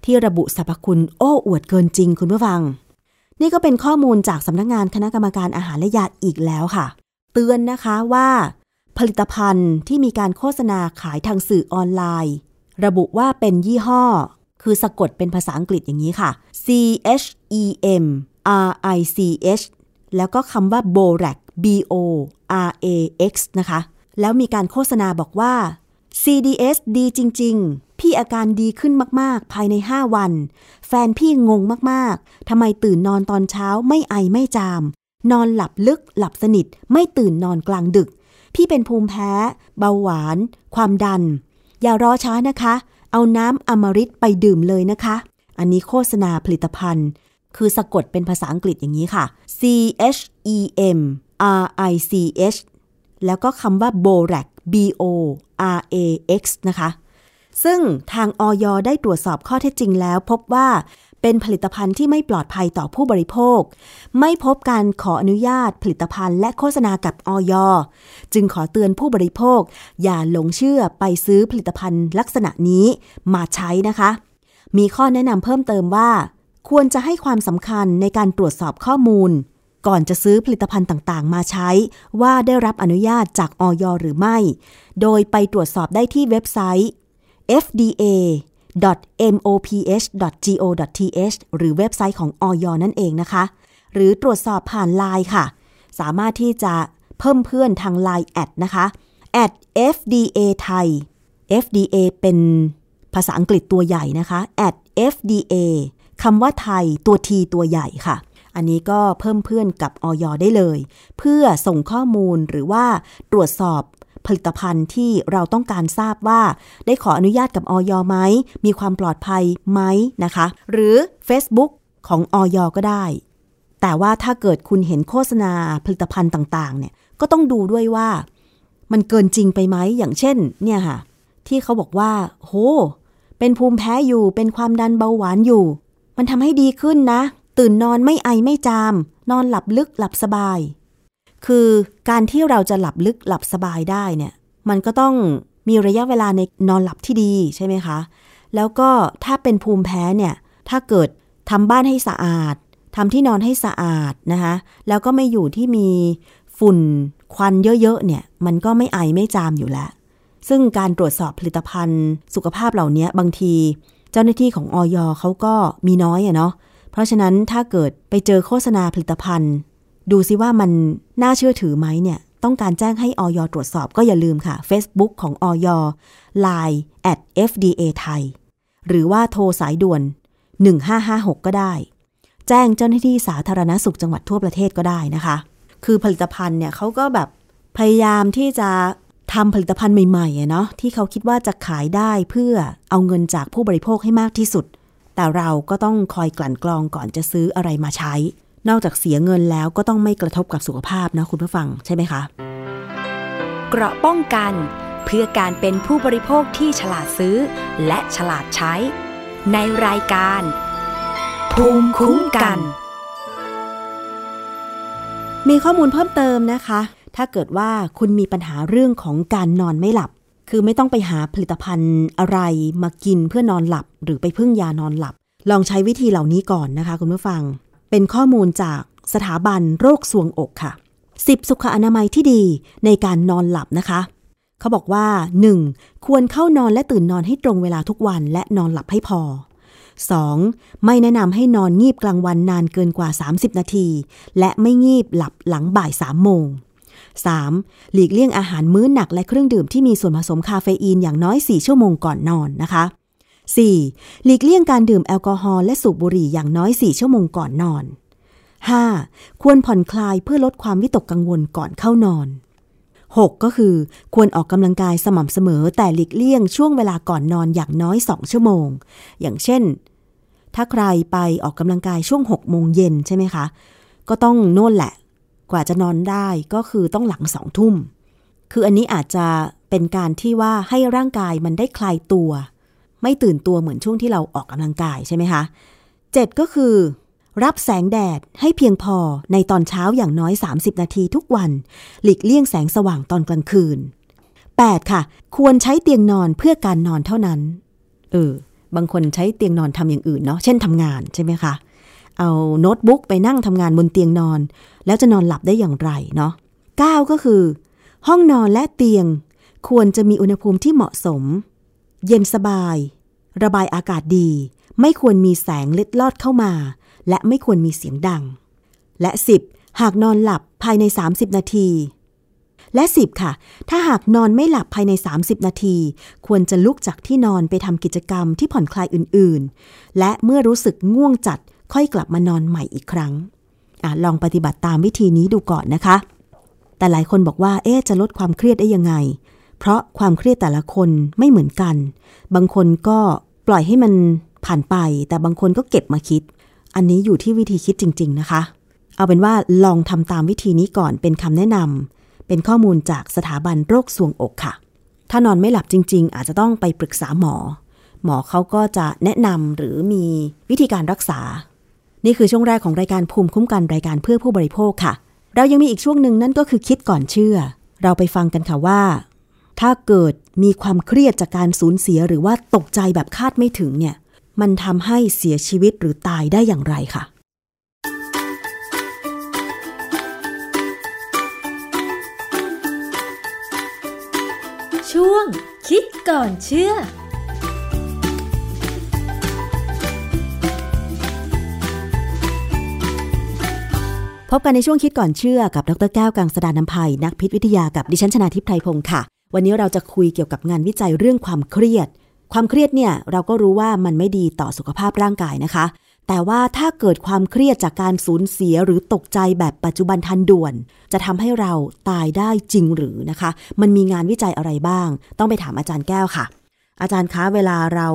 ที่ระบุสรรพคุณโอ้อวดเกินจริงคุณผู้ฟังนี่ก็เป็นข้อมูลจากสำนักงานคณะกรรมการอาหารและยาอีกแล้วค่ะเตือนนะคะว่าผลิตภัณฑ์ที่มีการโฆษณาขายทางสื่อออนไลน์ระบุว่าเป็นยี่ห้อคือสะกดเป็นภาษาอังกฤษอย่างนี้ค่ะ C H E M R I C Hแล้วก็คำว่า Borax B O R A X นะคะแล้วมีการโฆษณาบอกว่า ซี ดี เอส ดีจริงๆพี่อาการดีขึ้นมากๆภายในห้าวันแฟนพี่งงมากๆทำไมตื่นนอนตอนเช้าไม่ไอไม่จามนอนหลับลึกหลับสนิทไม่ตื่นนอนกลางดึกพี่เป็นภูมิแพ้เบาหวานความดันอย่ารอช้านะคะเอาน้ำอมฤตไปดื่มเลยนะคะอันนี้โฆษณาผลิตภัณฑ์คือสะกดเป็นภาษาอังกฤษอย่างนี้ค่ะ C H E M R I C H แล้วก็คำว่า Borax B O R A X นะคะซึ่งทางอย.ได้ตรวจสอบข้อเท็จจริงแล้วพบว่าเป็นผลิตภัณฑ์ที่ไม่ปลอดภัยต่อผู้บริโภคไม่พบการขออนุญาตผลิตภัณฑ์และโฆษณากับอย.จึงขอเตือนผู้บริโภคอย่าหลงเชื่อไปซื้อผลิตภัณฑ์ลักษณะนี้มาใช้นะคะมีข้อแนะนำเพิ่มเติมว่าควรจะให้ความสำคัญในการตรวจสอบข้อมูลก่อนจะซื้อผลิตภัณฑ์ต่างๆมาใช้ว่าได้รับอนุญาตจากอย.หรือไม่โดยไปตรวจสอบได้ที่เว็บไซต์ เอฟ ดี เอ ดอท เอ็ม โอ พี เอช ดอท จี โอ ดอท ที เอช หรือเว็บไซต์ของอย.นั่นเองนะคะหรือตรวจสอบผ่าน ไลน์ ค่ะสามารถที่จะเพิ่มเพื่อนทาง ไลน์ แอด นะคะ แอท เอฟ ดี เอ ไทย เอฟ ดี เอ เป็นภาษาอังกฤษตัวใหญ่นะคะ แอท เอฟ ดี เอ คำว่าไทยตัว T ตัวใหญ่ค่ะอันนี้ก็เพิ่มเพื่อนกับอย.ได้เลยเพื่อส่งข้อมูลหรือว่าตรวจสอบผลิตภัณฑ์ที่เราต้องการทราบว่าได้ขออนุญาตกับอย.ไหมมีความปลอดภัยไหมนะคะหรือ Facebook ของอย.ก็ได้แต่ว่าถ้าเกิดคุณเห็นโฆษณาผลิตภัณฑ์ต่างๆเนี่ยก็ต้องดูด้วยว่ามันเกินจริงไปไหมอย่างเช่นเนี่ยค่ะที่เขาบอกว่าโหเป็นภูมิแพ้อยู่เป็นความดันเบาหวานอยู่มันทำให้ดีขึ้นนะตื่นนอนไม่ไอไม่จามนอนหลับลึกหลับสบายคือการที่เราจะหลับลึกหลับสบายได้เนี่ยมันก็ต้องมีระยะเวลาในนอนหลับที่ดีใช่ไหมคะแล้วก็ถ้าเป็นภูมิแพ้เนี่ยถ้าเกิดทำบ้านให้สะอาดทำที่นอนให้สะอาดนะคะแล้วก็ไม่อยู่ที่มีฝุ่นควันเยอะๆเนี่ยมันก็ไม่ไอไม่จามอยู่แล้วซึ่งการตรวจสอบผลิตภัณฑ์สุขภาพเหล่านี้บางทีเจ้าหน้าที่ของอย.เขาก็มีน้อยอะเนาะเพราะฉะนั้นถ้าเกิดไปเจอโฆษณาผลิตภัณฑ์ดูซิว่ามันน่าเชื่อถือไหมเนี่ยต้องการแจ้งให้อย.ตรวจสอบก็อย่าลืมค่ะ Facebook ของอย. ไลน์ แอท เอฟ ดี เอ ไทยหรือว่าโทรสายด่วนหนึ่งห้าห้าหกก็ได้แจ้งเจ้าหน้าที่สาธารณสุขจังหวัดทั่วประเทศก็ได้นะคะคือผลิตภัณฑ์เนี่ยเขาก็แบบพยายามที่จะทำผลิตภัณฑ์ใหม่ๆเนาะที่เขาคิดว่าจะขายได้เพื่อเอาเงินจากผู้บริโภคให้มากที่สุดแต่เราก็ต้องคอยกลั่นกรองก่อนจะซื้ออะไรมาใช้นอกจากเสียเงินแล้วก็ต้องไม่กระทบกับสุขภาพนะคุณผู้ฟังใช่ไหมคะเกราะป้องกันเพื่อการเป็นผู้บริโภคที่ฉลาดซื้อและฉลาดใช้ในรายการภูมิคุ้มกันมีข้อมูลเพิ่มเติมนะคะถ้าเกิดว่าคุณมีปัญหาเรื่องของการนอนไม่หลับคือไม่ต้องไปหาผลิตภัณฑ์อะไรมากินเพื่อนอนหลับหรือไปพึ่งยานอนหลับลองใช้วิธีเหล่านี้ก่อนนะคะคุณผู้ฟังเป็นข้อมูลจากสถาบันโรคซวงอกค่ะสิบสุขอนามัยที่ดีในการนอนหลับนะคะเขาบอกว่าหนึ่งควรเข้านอนและตื่นนอนให้ตรงเวลาทุกวันและนอนหลับให้พอสองไม่แนะนำให้นอนงีบกลางวันนานเกินกว่าสามสิบนาทีและไม่งีบหลับหลังบ่าย สาม โมงสามหลีกเลี่ยงอาหารมื้อหนักและเครื่องดื่มที่มีส่วนผสมคาเฟอีนอย่างน้อยสี่ชั่วโมงก่อนนอนนะคะสี่หลีกเลี่ยงการดื่มแอลกอฮอล์และสูบบุหรี่อย่างน้อยสี่ชั่วโมงก่อนนอนห้าควรผ่อนคลายเพื่อลดความวิตกกังวลก่อนเข้านอนหกก็คือควรออกกำลังกายสม่ำเสมอแต่หลีกเลี่ยงช่วงเวลาก่อนนอนอย่างน้อยสองชั่วโมงอย่างเช่นถ้าใครไปออกกำลังกายช่วงหกโมงเย็นใช่ไหมคะก็ต้องโน่นแหละกว่าจะนอนได้ก็คือต้องหลังสองทุ่มคืออันนี้อาจจะเป็นการที่ว่าให้ร่างกายมันได้คลายตัวไม่ตื่นตัวเหมือนช่วงที่เราออกกำลังกายใช่ไหมคะเจ็ดก็คือรับแสงแดดให้เพียงพอในตอนเช้าอย่างน้อยสามสิบนาทีทุกวันหลีกเลี่ยงแสงสว่างตอนกลางคืนแปดค่ะควรใช้เตียงนอนเพื่อการนอนเท่านั้นเออบางคนใช้เตียงนอนทำอย่างอื่นเนาะเช่นทำงานใช่ไหมคะเอาโน้ตบุ๊กไปนั่งทำงานบนเตียงนอนแล้วจะนอนหลับได้อย่างไรเนาะเก้าก็คือห้องนอนและเตียงควรจะมีอุณหภูมิที่เหมาะสมเย็นสบายระบายอากาศดีไม่ควรมีแสงเล็ดลอดเข้ามาและไม่ควรมีเสียงดังและสิบหากนอนหลับภายในสามสิบนาทีและสิบค่ะถ้าหากนอนไม่หลับภายในสามสิบนาทีควรจะลุกจากที่นอนไปทำกิจกรรมที่ผ่อนคลายอื่นๆและเมื่อรู้สึกง่วงจัดค่อยกลับมานอนใหม่อีกครั้งอ่ะลองปฏิบัติตามวิธีนี้ดูก่อนนะคะแต่หลายคนบอกว่าเอ๊ะจะลดความเครียดได้ยังไงเพราะความเครียดแต่ละคนไม่เหมือนกันบางคนก็ปล่อยให้มันผ่านไปแต่บางคนก็เก็บมาคิดอันนี้อยู่ที่วิธีคิดจริงๆนะคะเอาเป็นว่าลองทำตามวิธีนี้ก่อนเป็นคำแนะนำเป็นข้อมูลจากสถาบันโรคซวงอกค่ะถ้านอนไม่หลับจริงๆอาจจะต้องไปปรึกษาหมอหมอเขาก็จะแนะนำหรือมีวิธีการรักษานี่คือช่วงแรกของรายการภูมิคุ้มกันรายการเพื่อผู้บริโภคค่ะเรายังมีอีกช่วงนึงนั่นก็คือคิดก่อนเชื่อเราไปฟังกันค่ะว่าถ้าเกิดมีความเครียดจากการสูญเสียหรือว่าตกใจแบบคาดไม่ถึงเนี่ยมันทำให้เสียชีวิตหรือตายได้อย่างไรค่ะช่วงคิดก่อนเชื่อพบกันในช่วงคิดก่อนเชื่อกับดร.แก้วกังสดาลอำไพนักพิษวิทยากับดิฉันชนาธิปไพพงศ์ค่ะ วันนี้เราจะคุยเกี่ยวกับงานวิจัยเรื่องความเครียดความเครียดเนี่ยเราก็รู้ว่ามันไม่ดีต่อสุขภาพร่างกายนะคะแต่ว่าถ้าเกิดความเครียดจากการสูญเสียหรือตกใจแบบปัจจุบันทันด่วนจะทำให้เราตายได้จริงหรือนะคะมันมีงานวิจัยอะไรบ้างต้องไปถามอาจารย์แก้วค่ะอาจารย์คะเวลาเรา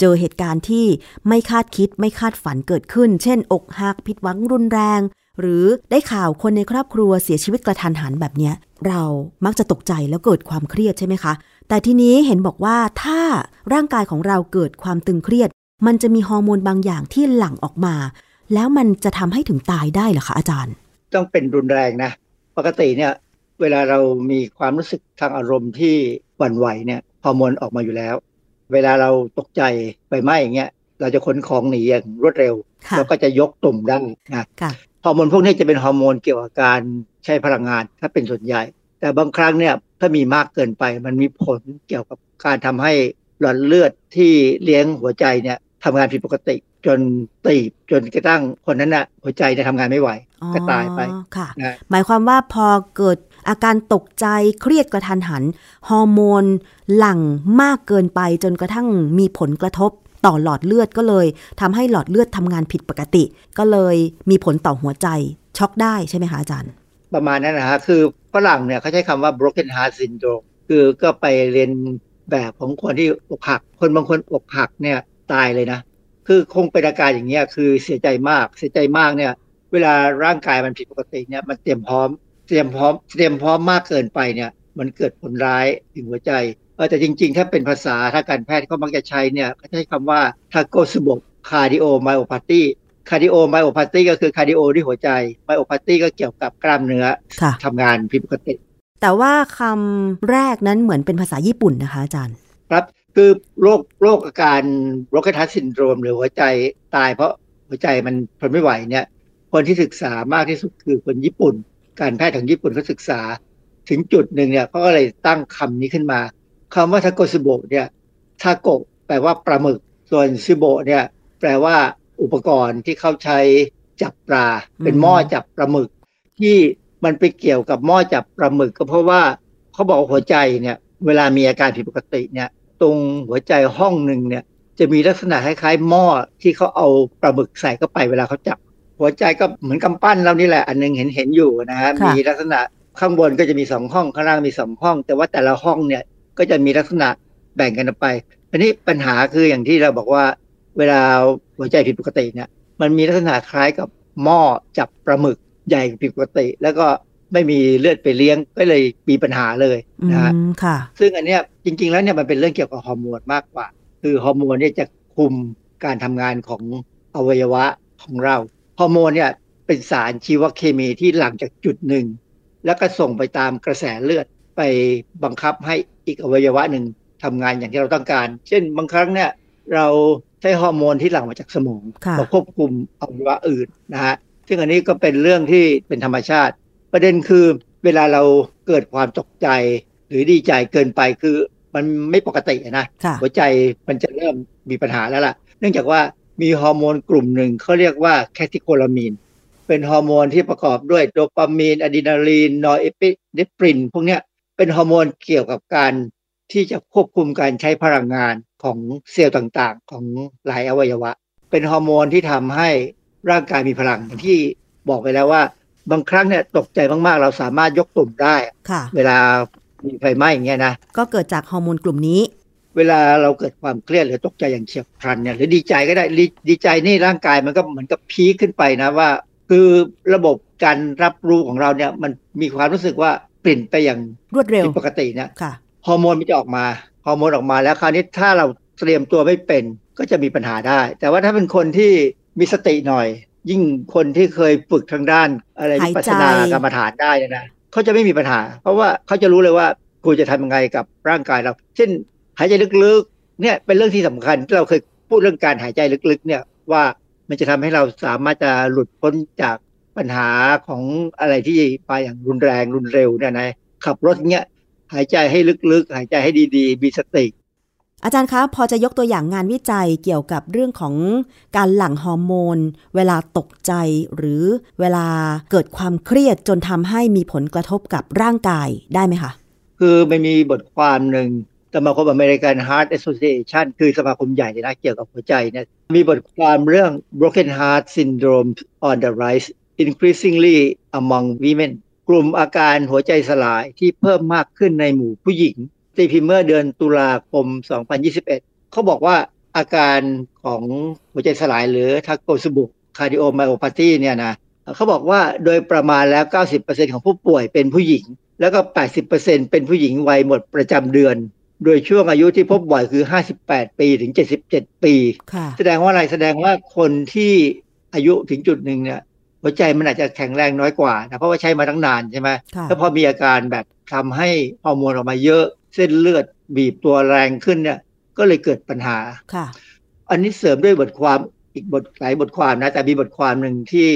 เจอเหตุการณ์ที่ไม่คาดคิดไม่คาดฝันเกิดขึ้นเช่นอกหักผิดหวังรุนแรงหรือได้ข่าวคนในครอบครัวเสียชีวิตกระทันหันแบบนี้เรามักจะตกใจแล้วเกิดความเครียดใช่ไหมคะแต่ทีนี้เห็นบอกว่าถ้าร่างกายของเราเกิดความตึงเครียดมันจะมีฮอร์โมนบางอย่างที่หลั่งออกมาแล้วมันจะทำให้ถึงตายได้เหรอคะอาจารย์ต้องเป็นรุนแรงนะปกติเนี่ยเวลาเรามีความรู้สึกทางอารมณ์ที่หวั่นไหวเนี่ยฮอร์โมนออกมาอยู่แล้วเวลาเราตกใจไฟไหม้อย่างเงี้ยเราจะขนของหนีอย่างรวดเร็วแล้วก็จะยกตุ่มได้นะฮอร์โมนพวกนี้จะเป็นฮอร์โมนเกี่ยวกับการใช้พลังงานถ้าเป็นส่วนใหญ่แต่บางครั้งเนี่ยถ้ามีมากเกินไปมันมีผลเกี่ยวกับการทำให้หลอดเลือดที่เลี้ยงหัวใจเนี่ยทำงานผิดปกติจนตีบจนกระทั่งคนนั้นน่ะหัวใจจะทำงานไม่ไหวก็ตายไปค่ะนะหมายความว่าพอเกิดอาการตกใจเครียดกระทันหันฮอร์โมนหลั่งมากเกินไปจนกระทั่งมีผลกระทบต่อหลอดเลือดก็เลยทำให้หลอดเลือดทำงานผิดปกติก็เลยมีผลต่อหัวใจช็อกได้ใช่ไหมคะอาจารย์ประมาณนั้นนะฮะคือฝรั่งเนี่ยเขาใช้คำว่า broken heart syndrome คือก็ไปเรียนแบบของคนที่อกหักคนบางคนอกหักเนี่ยตายเลยนะคือคงเป็นอาการอย่างเงี้ยคือเสียใจมากเสียใจมากเนี่ยเวลาร่างกายมันผิดปกติเนี่ยมันเตรียมพร้อมเตรียมพร้อมเตรียมพร้อมมากเกินไปเนี่ยมันเกิดผลร้ายถึงหัวใจเออแต่จริงๆถ้าเป็นภาษาทางการแพทย์เขามักจะใช้เนี่ยเขาใช้คำว่า Takotsubo Cardiomyopathy Cardiomyopathy ก็คือ Cardio ที่หัวใจ Myopathy ก็เกี่ยวกับกล้ามเนื้อทำงานผิดปกติแต่ว่าคำแรกนั้นเหมือนเป็นภาษาญี่ปุ่นนะคะอาจารย์ครับคือโรคโรคอาการ broken heart syndrome หรือหัวใจตายเพราะหัวใจมันทนไม่ไหวเนี่ยคนที่ศึกษามากที่สุดคือคนญี่ปุ่นการแพทย์ของญี่ปุ่นเขาศึกษาถึงจุดหนึ่งเนี่ยเขาก็เลยตั้งคำนี้ขึ้นมาคำว่าทาโกซิโบเนี่ยทาโกแปลว่าปลาหมึกส่วนซิโบเนี่ยแปลว่าอุปกรณ์ที่เขาใช้จับปลาเป็นหม้อจับปลาหมึกที่มันไปเกี่ยวกับหม้อจับปลาหมึกก็เพราะว่าเขาบอกหัวใจเนี่ยเวลามีอาการผิดปกติเนี่ยตรงหัวใจห้องหนึ่งเนี่ยจะมีลักษณะคล้ายๆหม้อที่เขาเอาปลาหมึกใส่เข้าไปเวลาเขาจับหัวใจก็เหมือนกำปั้นเรานี่แหละอันนึงเห็นเห็นอยู่นะฮะมีลักษณะข้างบนก็จะมีสองห้องข้างล่างมีสองห้องแต่ว่าแต่ละห้องเนี่ยก็จะมีลักษณะแบ่งกันไปอันนี้ปัญหาคืออย่างที่เราบอกว่าเวลาหัวใจผิดปกติเนี่ยมันมีลักษณะคล้ายกับหม้อจับปลาหมึกใหญ่ผิดปกติแล้วก็ไม่มีเลือดไปเลี้ยงก็เลยมีปัญหาเลยนะฮะซึ่งอันเนี้ยจริงๆแล้วเนี่ยมันเป็นเรื่องเกี่ยวกับฮอร์โมนมากกว่าคือฮอร์โมนเนี่ยจะคุมการทำงานของอวัยวะของเราฮอร์โมนเนี่ยเป็นสารชีวเคมีที่หลั่งจากจุดหนึ่งแล้วก็ส่งไปตามกระแสเลือดไปบังคับให้อีกอวัยวะหนึ่งทำงานอย่างที่เราต้องการเช่นบางครั้งเนี่ยเราใช้ฮอร์โมนที่หลั่งมาจากสมองมาควบคุมอวัยวะอื่นนะฮะซึ่งอันนี้ก็เป็นเรื่องที่เป็นธรรมชาติประเด็นคือเวลาเราเกิดความตกใจหรือดีใจเกินไปคือมันไม่ปกตินะหัวใจมันจะเริ่มมีปัญหาแล้วล่ะเนื่องจากว่ามีฮอร์โมนกลุ่มหนึ่งเขาเรียกว่าแคทิโคลามีนเป็นฮอร์โมนที่ประกอบด้วยโดปามีนอะดรีนาลีนนอร์เอพิเนฟรินพวกเนี้ยเป็นฮอร์โมนเกี่ยวกับการที่จะควบคุมการใช้พลังงานของเซลล์ต่างๆของหลายอวัยวะเป็นฮอร์โมนที่ทำให้ร่างกายมีพลังอย่างที่บอกไปแล้วว่าบางครั้งเนี่ยตกใจมากๆเราสามารถยกตุ่มได้เวลามีไฟไหม้อย่างเงี้ยนะก็เกิดจากฮอร์โมนกลุ่มนี้เวลาเราเกิดความเครียดหรือตกใจอย่างเฉียบพลันเนี่ยหรือดีใจก็ได้ดีใจนี่ร่างกายมันก็เหมือนกับพีคขึ้นไปนะว่าคือระบบการรับรู้ของเราเนี่ยมันมีความรู้สึกว่าเปลี่ยนไปอย่างรวดเร็วผิดปกตินะฮอร์โมนมันจะออกมาฮอร์โมนออกมาแล้วคราวนี้ถ้าเราเตรียมตัวไม่เป็นก็จะมีปัญหาได้แต่ว่าถ้าเป็นคนที่มีสติหน่อยยิ่งคนที่เคยฝึกทางด้านอะไรวิปัสสนากรรมฐานได้นะเขาจะไม่มีปัญหาเพราะว่าเขาจะรู้เลยว่ากูจะทำยังไงกับร่างกายเราเช่นหายใจลึกๆเนี่ยเป็นเรื่องที่สำคัญที่เราเคยพูดเรื่องการหายใจลึกๆเนี่ยว่ามันจะทำให้เราสามารถจะหลุดพ้นจากปัญหาของอะไรที่ไปอย่างรุนแรงรุนเร็วเนี่ยนะขับรถเงี้ยหายใจให้ลึกๆหายใจให้ดีๆมีสติอาจารย์คะพอจะยกตัวอย่างงานวิจัยเกี่ยวกับเรื่องของการหลั่งฮอร์โมนเวลาตกใจหรือเวลาเกิดความเครียดจนทำให้มีผลกระทบกับร่างกายได้ไหมคะ คือไม่มีบทความหนึ่งสมาคมอเมริกัน Heart Association คือสมาคมใหญ่นะเกี่ยวกับหัวใจเนี่ยมีบทความเรื่อง broken heart syndrome on the rise increasingly among women กลุ่มอาการหัวใจสลายที่เพิ่มมากขึ้นในหมู่ผู้หญิงตีพิมพ์เมื่อเดือนตุลาคม สองพันยี่สิบเอ็ด เขาบอกว่าอาการของหัวใจสลายหรือ Takotsubo Cardiomyopathy เนี่ยนะเขาบอกว่าโดยประมาณแล้ว เก้าสิบเปอร์เซ็นต์ ของผู้ป่วยเป็นผู้หญิงแล้วก็ แปดสิบเปอร์เซ็นต์ เป็นผู้หญิงวัยหมดประจำเดือนโดยช่วงอายุที่พบบ่อยคือห้าสิบแปดปีถึงเจ็ดสิบเจ็ดปีแสดงว่าอะไรแสดงว่าคนที่อายุถึงจุดหนึ่งเนี่ยหัวใจมันอาจจะแข็งแรงน้อยกว่านะเพราะว่าใช้มาตั้งนานใช่ไหมแล้วพอมีอาการแบบทำให้ฮอร์โมนออกมาเยอะเส้นเลือดบีบตัวแรงขึ้นเนี่ยก็เลยเกิดปัญหาอันนี้เสริมด้วยบทความอีกบทหลายบทความนะแต่มีบทความหนึ่งที่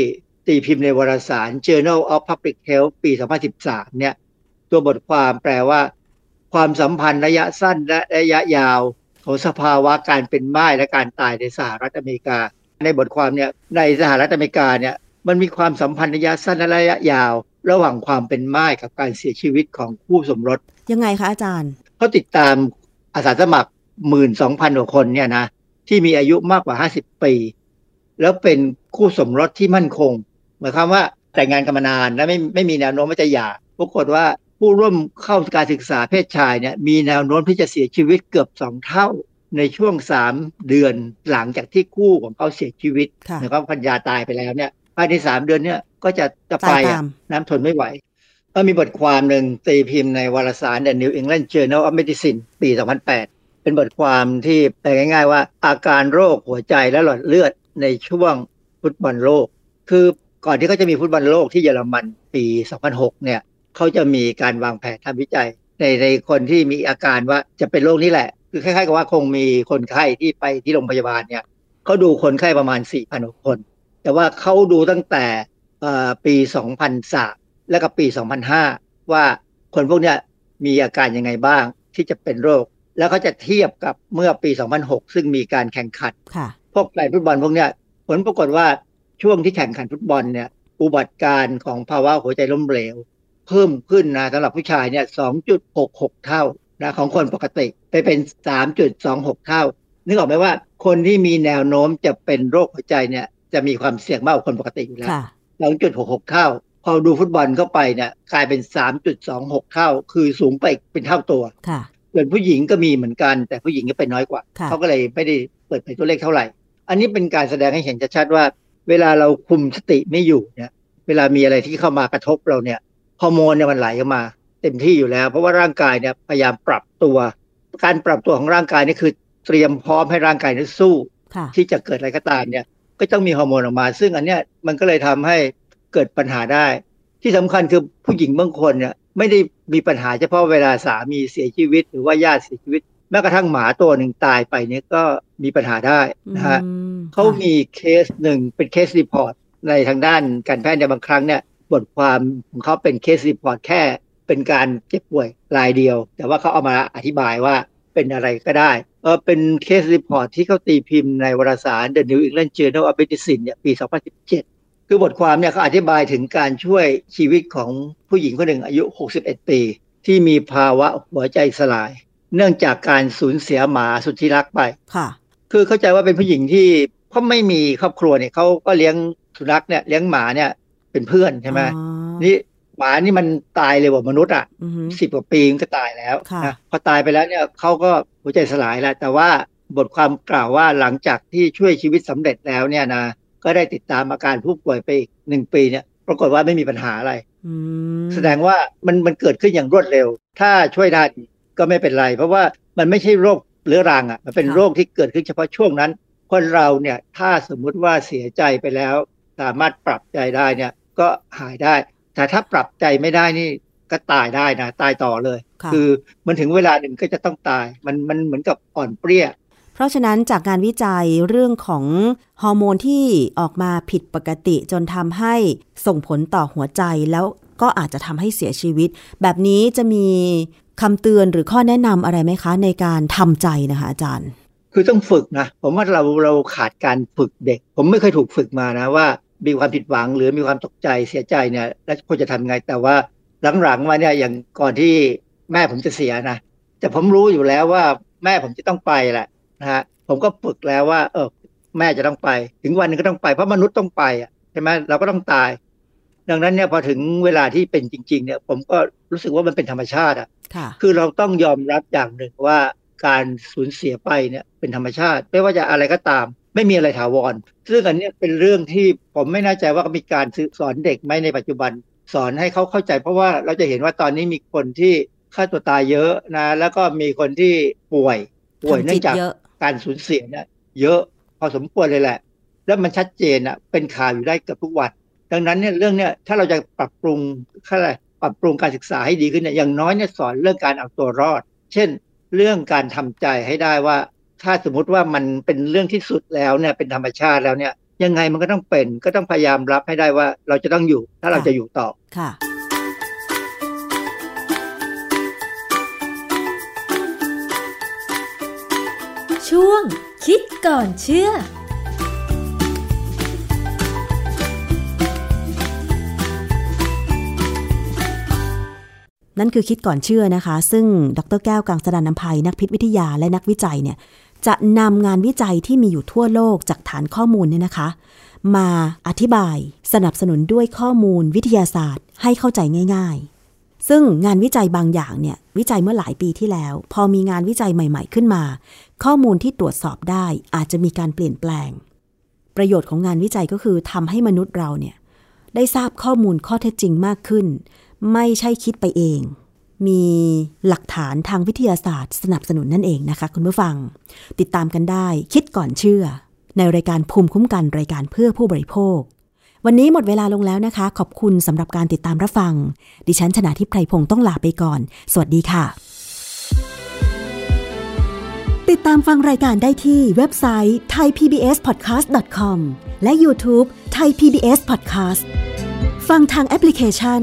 ตีพิมพ์ในวารสาร Journal of Public Health ปี สองพันสิบสามเนี่ยตัวบทความแปลว่าความสัมพันธ์ระยะสั้นและระยะยาวของสภาวะการเป็นไม้และการตายในสหรัฐอเมริกาในบทความเนี่ยในสหรัฐอเมริกาเนี่ยมันมีความสัมพันธ์ระยะสั้นและระยะยาวระหว่างความเป็นไม้กับการเสียชีวิตของคู่สมรสยังไงคะอาจารย์เขาติดตามอาสาสมัคร หนึ่งหมื่นสองพัน กว่าคนเนี่ยนะที่มีอายุมากกว่าห้าสิบปีแล้วเป็นคู่สมรสที่มั่นคงหมายความว่าแต่งงานกันมานานและไม่ไม่มีแนวโน้มว่าจะหย่าปรากฏว่าผู้ร่วมเข้าการศึกษาเพศชายเนี่ยมีแนวโน้มที่จะเสียชีวิตเกือบสองเท่าในช่วงสามเดือนหลังจากที่คู่ของเขาเสียชีวิตหรือว่าภรรยาตายไปแล้วเนี่ยภายในสามเดือนเนี่ยก็จะจะไปน้ำทนไม่ไหวก็มีบทความหนึ่งตีพิมพ์ในวารสาร The New England Journal of Medicine ปี สองพันแปดเป็นบทความที่แปลง่ายๆว่าอาการโรคหัวใจและหลอดเลือดในช่วงฟุตบอลโลกคือก่อนที่เขาจะมีฟุตบอลโลกที่เยอรมันปีสองพันหกเนี่ยเขาจะมีการวางแผนทำวิจัยในในคนที่มีอาการว่าจะเป็นโรคนี้แหละคือคล้ายๆกับว่าคงมีคนไข้ที่ไปที่โรงพยาบาลเนี่ยเขาดูคนไข้ประมาณ สี่พัน คนแต่ว่าเขาดูตั้งแต่ปี สองพันสาม และกับปี สองพันห้า ว่าคนพวกนี้มีอาการยังไงบ้างที่จะเป็นโรคแล้วเขาจะเทียบกับเมื่อปี สองพันหก ซึ่งมีการแข่งขันพวกแฟนฟุตบอลพวกนี้ผลปรากฏว่าช่วงที่แข่งขันฟุตบอลเนี่ยอุบัติการของภาวะหัวใจล้มเหลวเพิ่มขึ้นนะสำหรับผู้ชายเนี่ย สองจุดหกหก เท่านะของคนปกติไปเป็น สามจุดสองหก เท่านึกออกไหมว่าคนที่มีแนวโน้มจะเป็นโรคหัวใจเนี่ยจะมีความเสี่ยงมากกว่าคนปกติอยู่แล้ว สองจุดหกหก เท่าพอดูฟุตบอลเข้าไปเนี่ยกลายเป็น สามจุดสองหก เท่าคือสูงไปเป็นเท่าตัวส่วนผู้หญิงก็มีเหมือนกันแต่ผู้หญิงก็เป็นน้อยกว่าเขาก็เลยไม่ได้เปิดเผยตัวเลขเท่าไหร่อันนี้เป็นการแสดงให้เห็นชัดๆว่าเวลาเราคุมสติไม่อยู่เนี่ยเวลามีอะไรที่เข้ามากระทบเราเนี่ยฮอร์โมนเนี่ยมันไหลเข้ามาเต็มที่อยู่แล้วเพราะว่าร่างกายเนี่ยพยายามปรับตัวการปรับตัวของร่างกายนี่คือเตรียมพร้อมให้ร่างกายนั้นสู้ที่จะเกิดอะไรก็ตามเนี่ยก็ต้องมีฮอร์โมนออกมาซึ่งอันเนี้ยมันก็เลยทำให้เกิดปัญหาได้ที่สำคัญคือผู้หญิงบางคนเนี่ยไม่ได้มีปัญหาเฉพาะเวลาสามีเสียชีวิตหรือว่าญาติเสียชีวิตแม้กระทั่งหมาตัวหนึ่งตายไปเนี่ยก็มีปัญหาได้นะฮะเขามีเคสหนึ่งเป็นเคสรีพอร์ตในทางด้านการแพทย์ในบางครั้งเนี่ยบทความของเขาเป็นเคสรีพอร์ตแค่เป็นการเจ็บป่วยรายเดียวแต่ว่าเขาเอามาอธิบายว่าเป็นอะไรก็ได้เออเป็นเคสรีพอร์ตที่เขาตีพิมพ์ในวารสาร The New England Journal of Medicine เนี่ยปี สองพันสิบเจ็ด คือบทความเนี่ยเขาอธิบายถึงการช่วยชีวิตของผู้หญิงคนหนึ่งอายุ หกสิบเอ็ด ปีที่มีภาวะหัวใจสลายเนื่องจากการสูญเสียหมาสุดที่รักไปค่ะคือเข้าใจว่าเป็นผู้หญิงที่เขาไม่มีครอบครัวเนี่ยเขาก็เลี้ยงสุนัขเนี่ยเลี้ยงหมาเนี่ยเป็นเพื่อนใช่ไหมนี่หมานี่มันตายเลยว่ามนุษย์อ่ะสิบกว่าปีมันก็ตายแล้วนะพอตายไปแล้วเนี่ยเขาก็หัวใจสลายแล้วแต่ว่าบทความกล่าวว่าหลังจากที่ช่วยชีวิตสำเร็จแล้วเนี่ยนะก็ได้ติดตามอาการผู้ป่วยไปอีกหนึ่งปีเนี่ยปรากฏว่าไม่มีปัญหาอะไรแสดงว่ามันมันเกิดขึ้นอย่างรวดเร็วถ้าช่วยได้ก็ไม่เป็นไรเพราะว่ามันไม่ใช่โรคเรื้อรังอ่ะมันเป็นโรคที่เกิดขึ้นเฉพาะช่วงนั้นคนเราเนี่ยถ้าสมมุติว่าเสียใจไปแล้วสามารถปรับใจได้เนี่ยก็หายได้แต่ถ้าปรับใจไม่ได้นี่ก็ตายได้นะตายต่อเลย ค, คือมันถึงเวลาหนึ่งก็จะต้องตายมันมันเหมือนกับอ่อนเปรี้ยเพราะฉะนั้นจากงานวิจัยเรื่องของฮอร์โมนที่ออกมาผิดปกติจนทำให้ส่งผลต่อหัวใจแล้วก็อาจจะทำให้เสียชีวิตแบบนี้จะมีคำเตือนหรือข้อแนะนำอะไรไหมคะในการทำใจนะคะอาจารย์คือต้องฝึกนะผมว่าเราเราขาดการฝึกเด็กผมไม่เคยถูกฝึกมานะว่ามีความผิดหวังหรือมีความตกใจเสียใจเนี่ยแล้วควรจะทำไงแต่ว่าหลังๆมาเนี่ยอย่างก่อนที่ แม่ผมจะเสียนะแต่ผมรู้อยู่แล้วว่าแม่ผมจะต้องไปแหละนะฮะผมก็ฝึกแล้วว่าเออแม่จะต้องไปถึงวันนึงก็ต้องไปเพราะมนุษย์ต้องไปอ่ะใช่ไหมเราก็ต้องตายดังนั้นเนี่ยพอถึงเวลาที่เป็นจริงๆเนี่ยผมก็รู้สึกว่ามันเป็นธรรมชาติอ่ะคือเราต้องยอมรับอย่างหนึ่งว่าการสูญเสียไปเนี่ยเป็นธรรมชาติไม่ว่าจะอะไรก็ตามไม่มีอะไรถาวรซึ่งอันนี้เป็นเรื่องที่ผมไม่แน่ใจว่ามีการสอนเด็กไหมในปัจจุบันสอนให้เขาเข้าใจเพราะว่าเราจะเห็นว่าตอนนี้มีคนที่ฆ่าตัวตายเยอะนะแล้วก็มีคนที่ป่วยป่วยเนื่องจากการสูญเสียเนี่ยเยอะพอสมควรเลยแหละแล้วมันชัดเจนอ่ะเป็นข่าวอยู่ได้เกือบทุกวันดังนั้นเนี่ยเรื่องเนี้ยถ้าเราจะปรับปรุงอะไรปรับปรุงการศึกษาให้ดีขึ้นเนี่ยอย่างน้อยเนี่ยสอนเรื่องการเอาตัวรอดเช่นเรื่องการทำใจให้ได้ว่าถ้าสมมติว่ามันเป็นเรื่องที่สุดแล้วเนี่ยเป็นธรรมชาติแล้วเนี่ยยังไงมันก็ต้องเป็นก็ต้องพยายามรับให้ได้ว่าเราจะต้องอยู่ถ้าเราจะอยู่ต่อค่ะช่วงคิดก่อนเชื่อนั่นคือคิดก่อนเชื่อนะคะซึ่งดร.แก้วกังสดานนภัยนักพิษวิทยาและนักวิจัยเนี่ยจะนำงานวิจัยที่มีอยู่ทั่วโลกจากฐานข้อมูลเนี่ยนะคะมาอธิบายสนับสนุนด้วยข้อมูลวิทยาศาสตร์ให้เข้าใจง่ายๆซึ่งงานวิจัยบางอย่างเนี่ยวิจัยเมื่อหลายปีที่แล้วพอมีงานวิจัยใหม่ๆขึ้นมาข้อมูลที่ตรวจสอบได้อาจจะมีการเปลี่ยนแปลงประโยชน์ของงานวิจัยก็คือทำให้มนุษย์เราเนี่ยได้ทราบข้อมูลข้อเท็จจริงมากขึ้นไม่ใช่คิดไปเองมีหลักฐานทางวิทยาศาสตร์สนับสนุนนั่นเองนะคะคุณผู้ฟังติดตามกันได้คิดก่อนเชื่อในรายการภูมิคุ้มกันรายการเพื่อผู้บริโภควันนี้หมดเวลาลงแล้วนะคะขอบคุณสำหรับการติดตามรับฟังดิฉันชนาธิปไพรพงศ์ต้องลาไปก่อนสวัสดีค่ะติดตามฟังรายการได้ที่เว็บไซต์ ไทยพีบีเอสพอดแคสต์ดอทคอม และ YouTubeไทยพีบีเอสพอดแคสต์ฟังทางแอปพลิเคชัน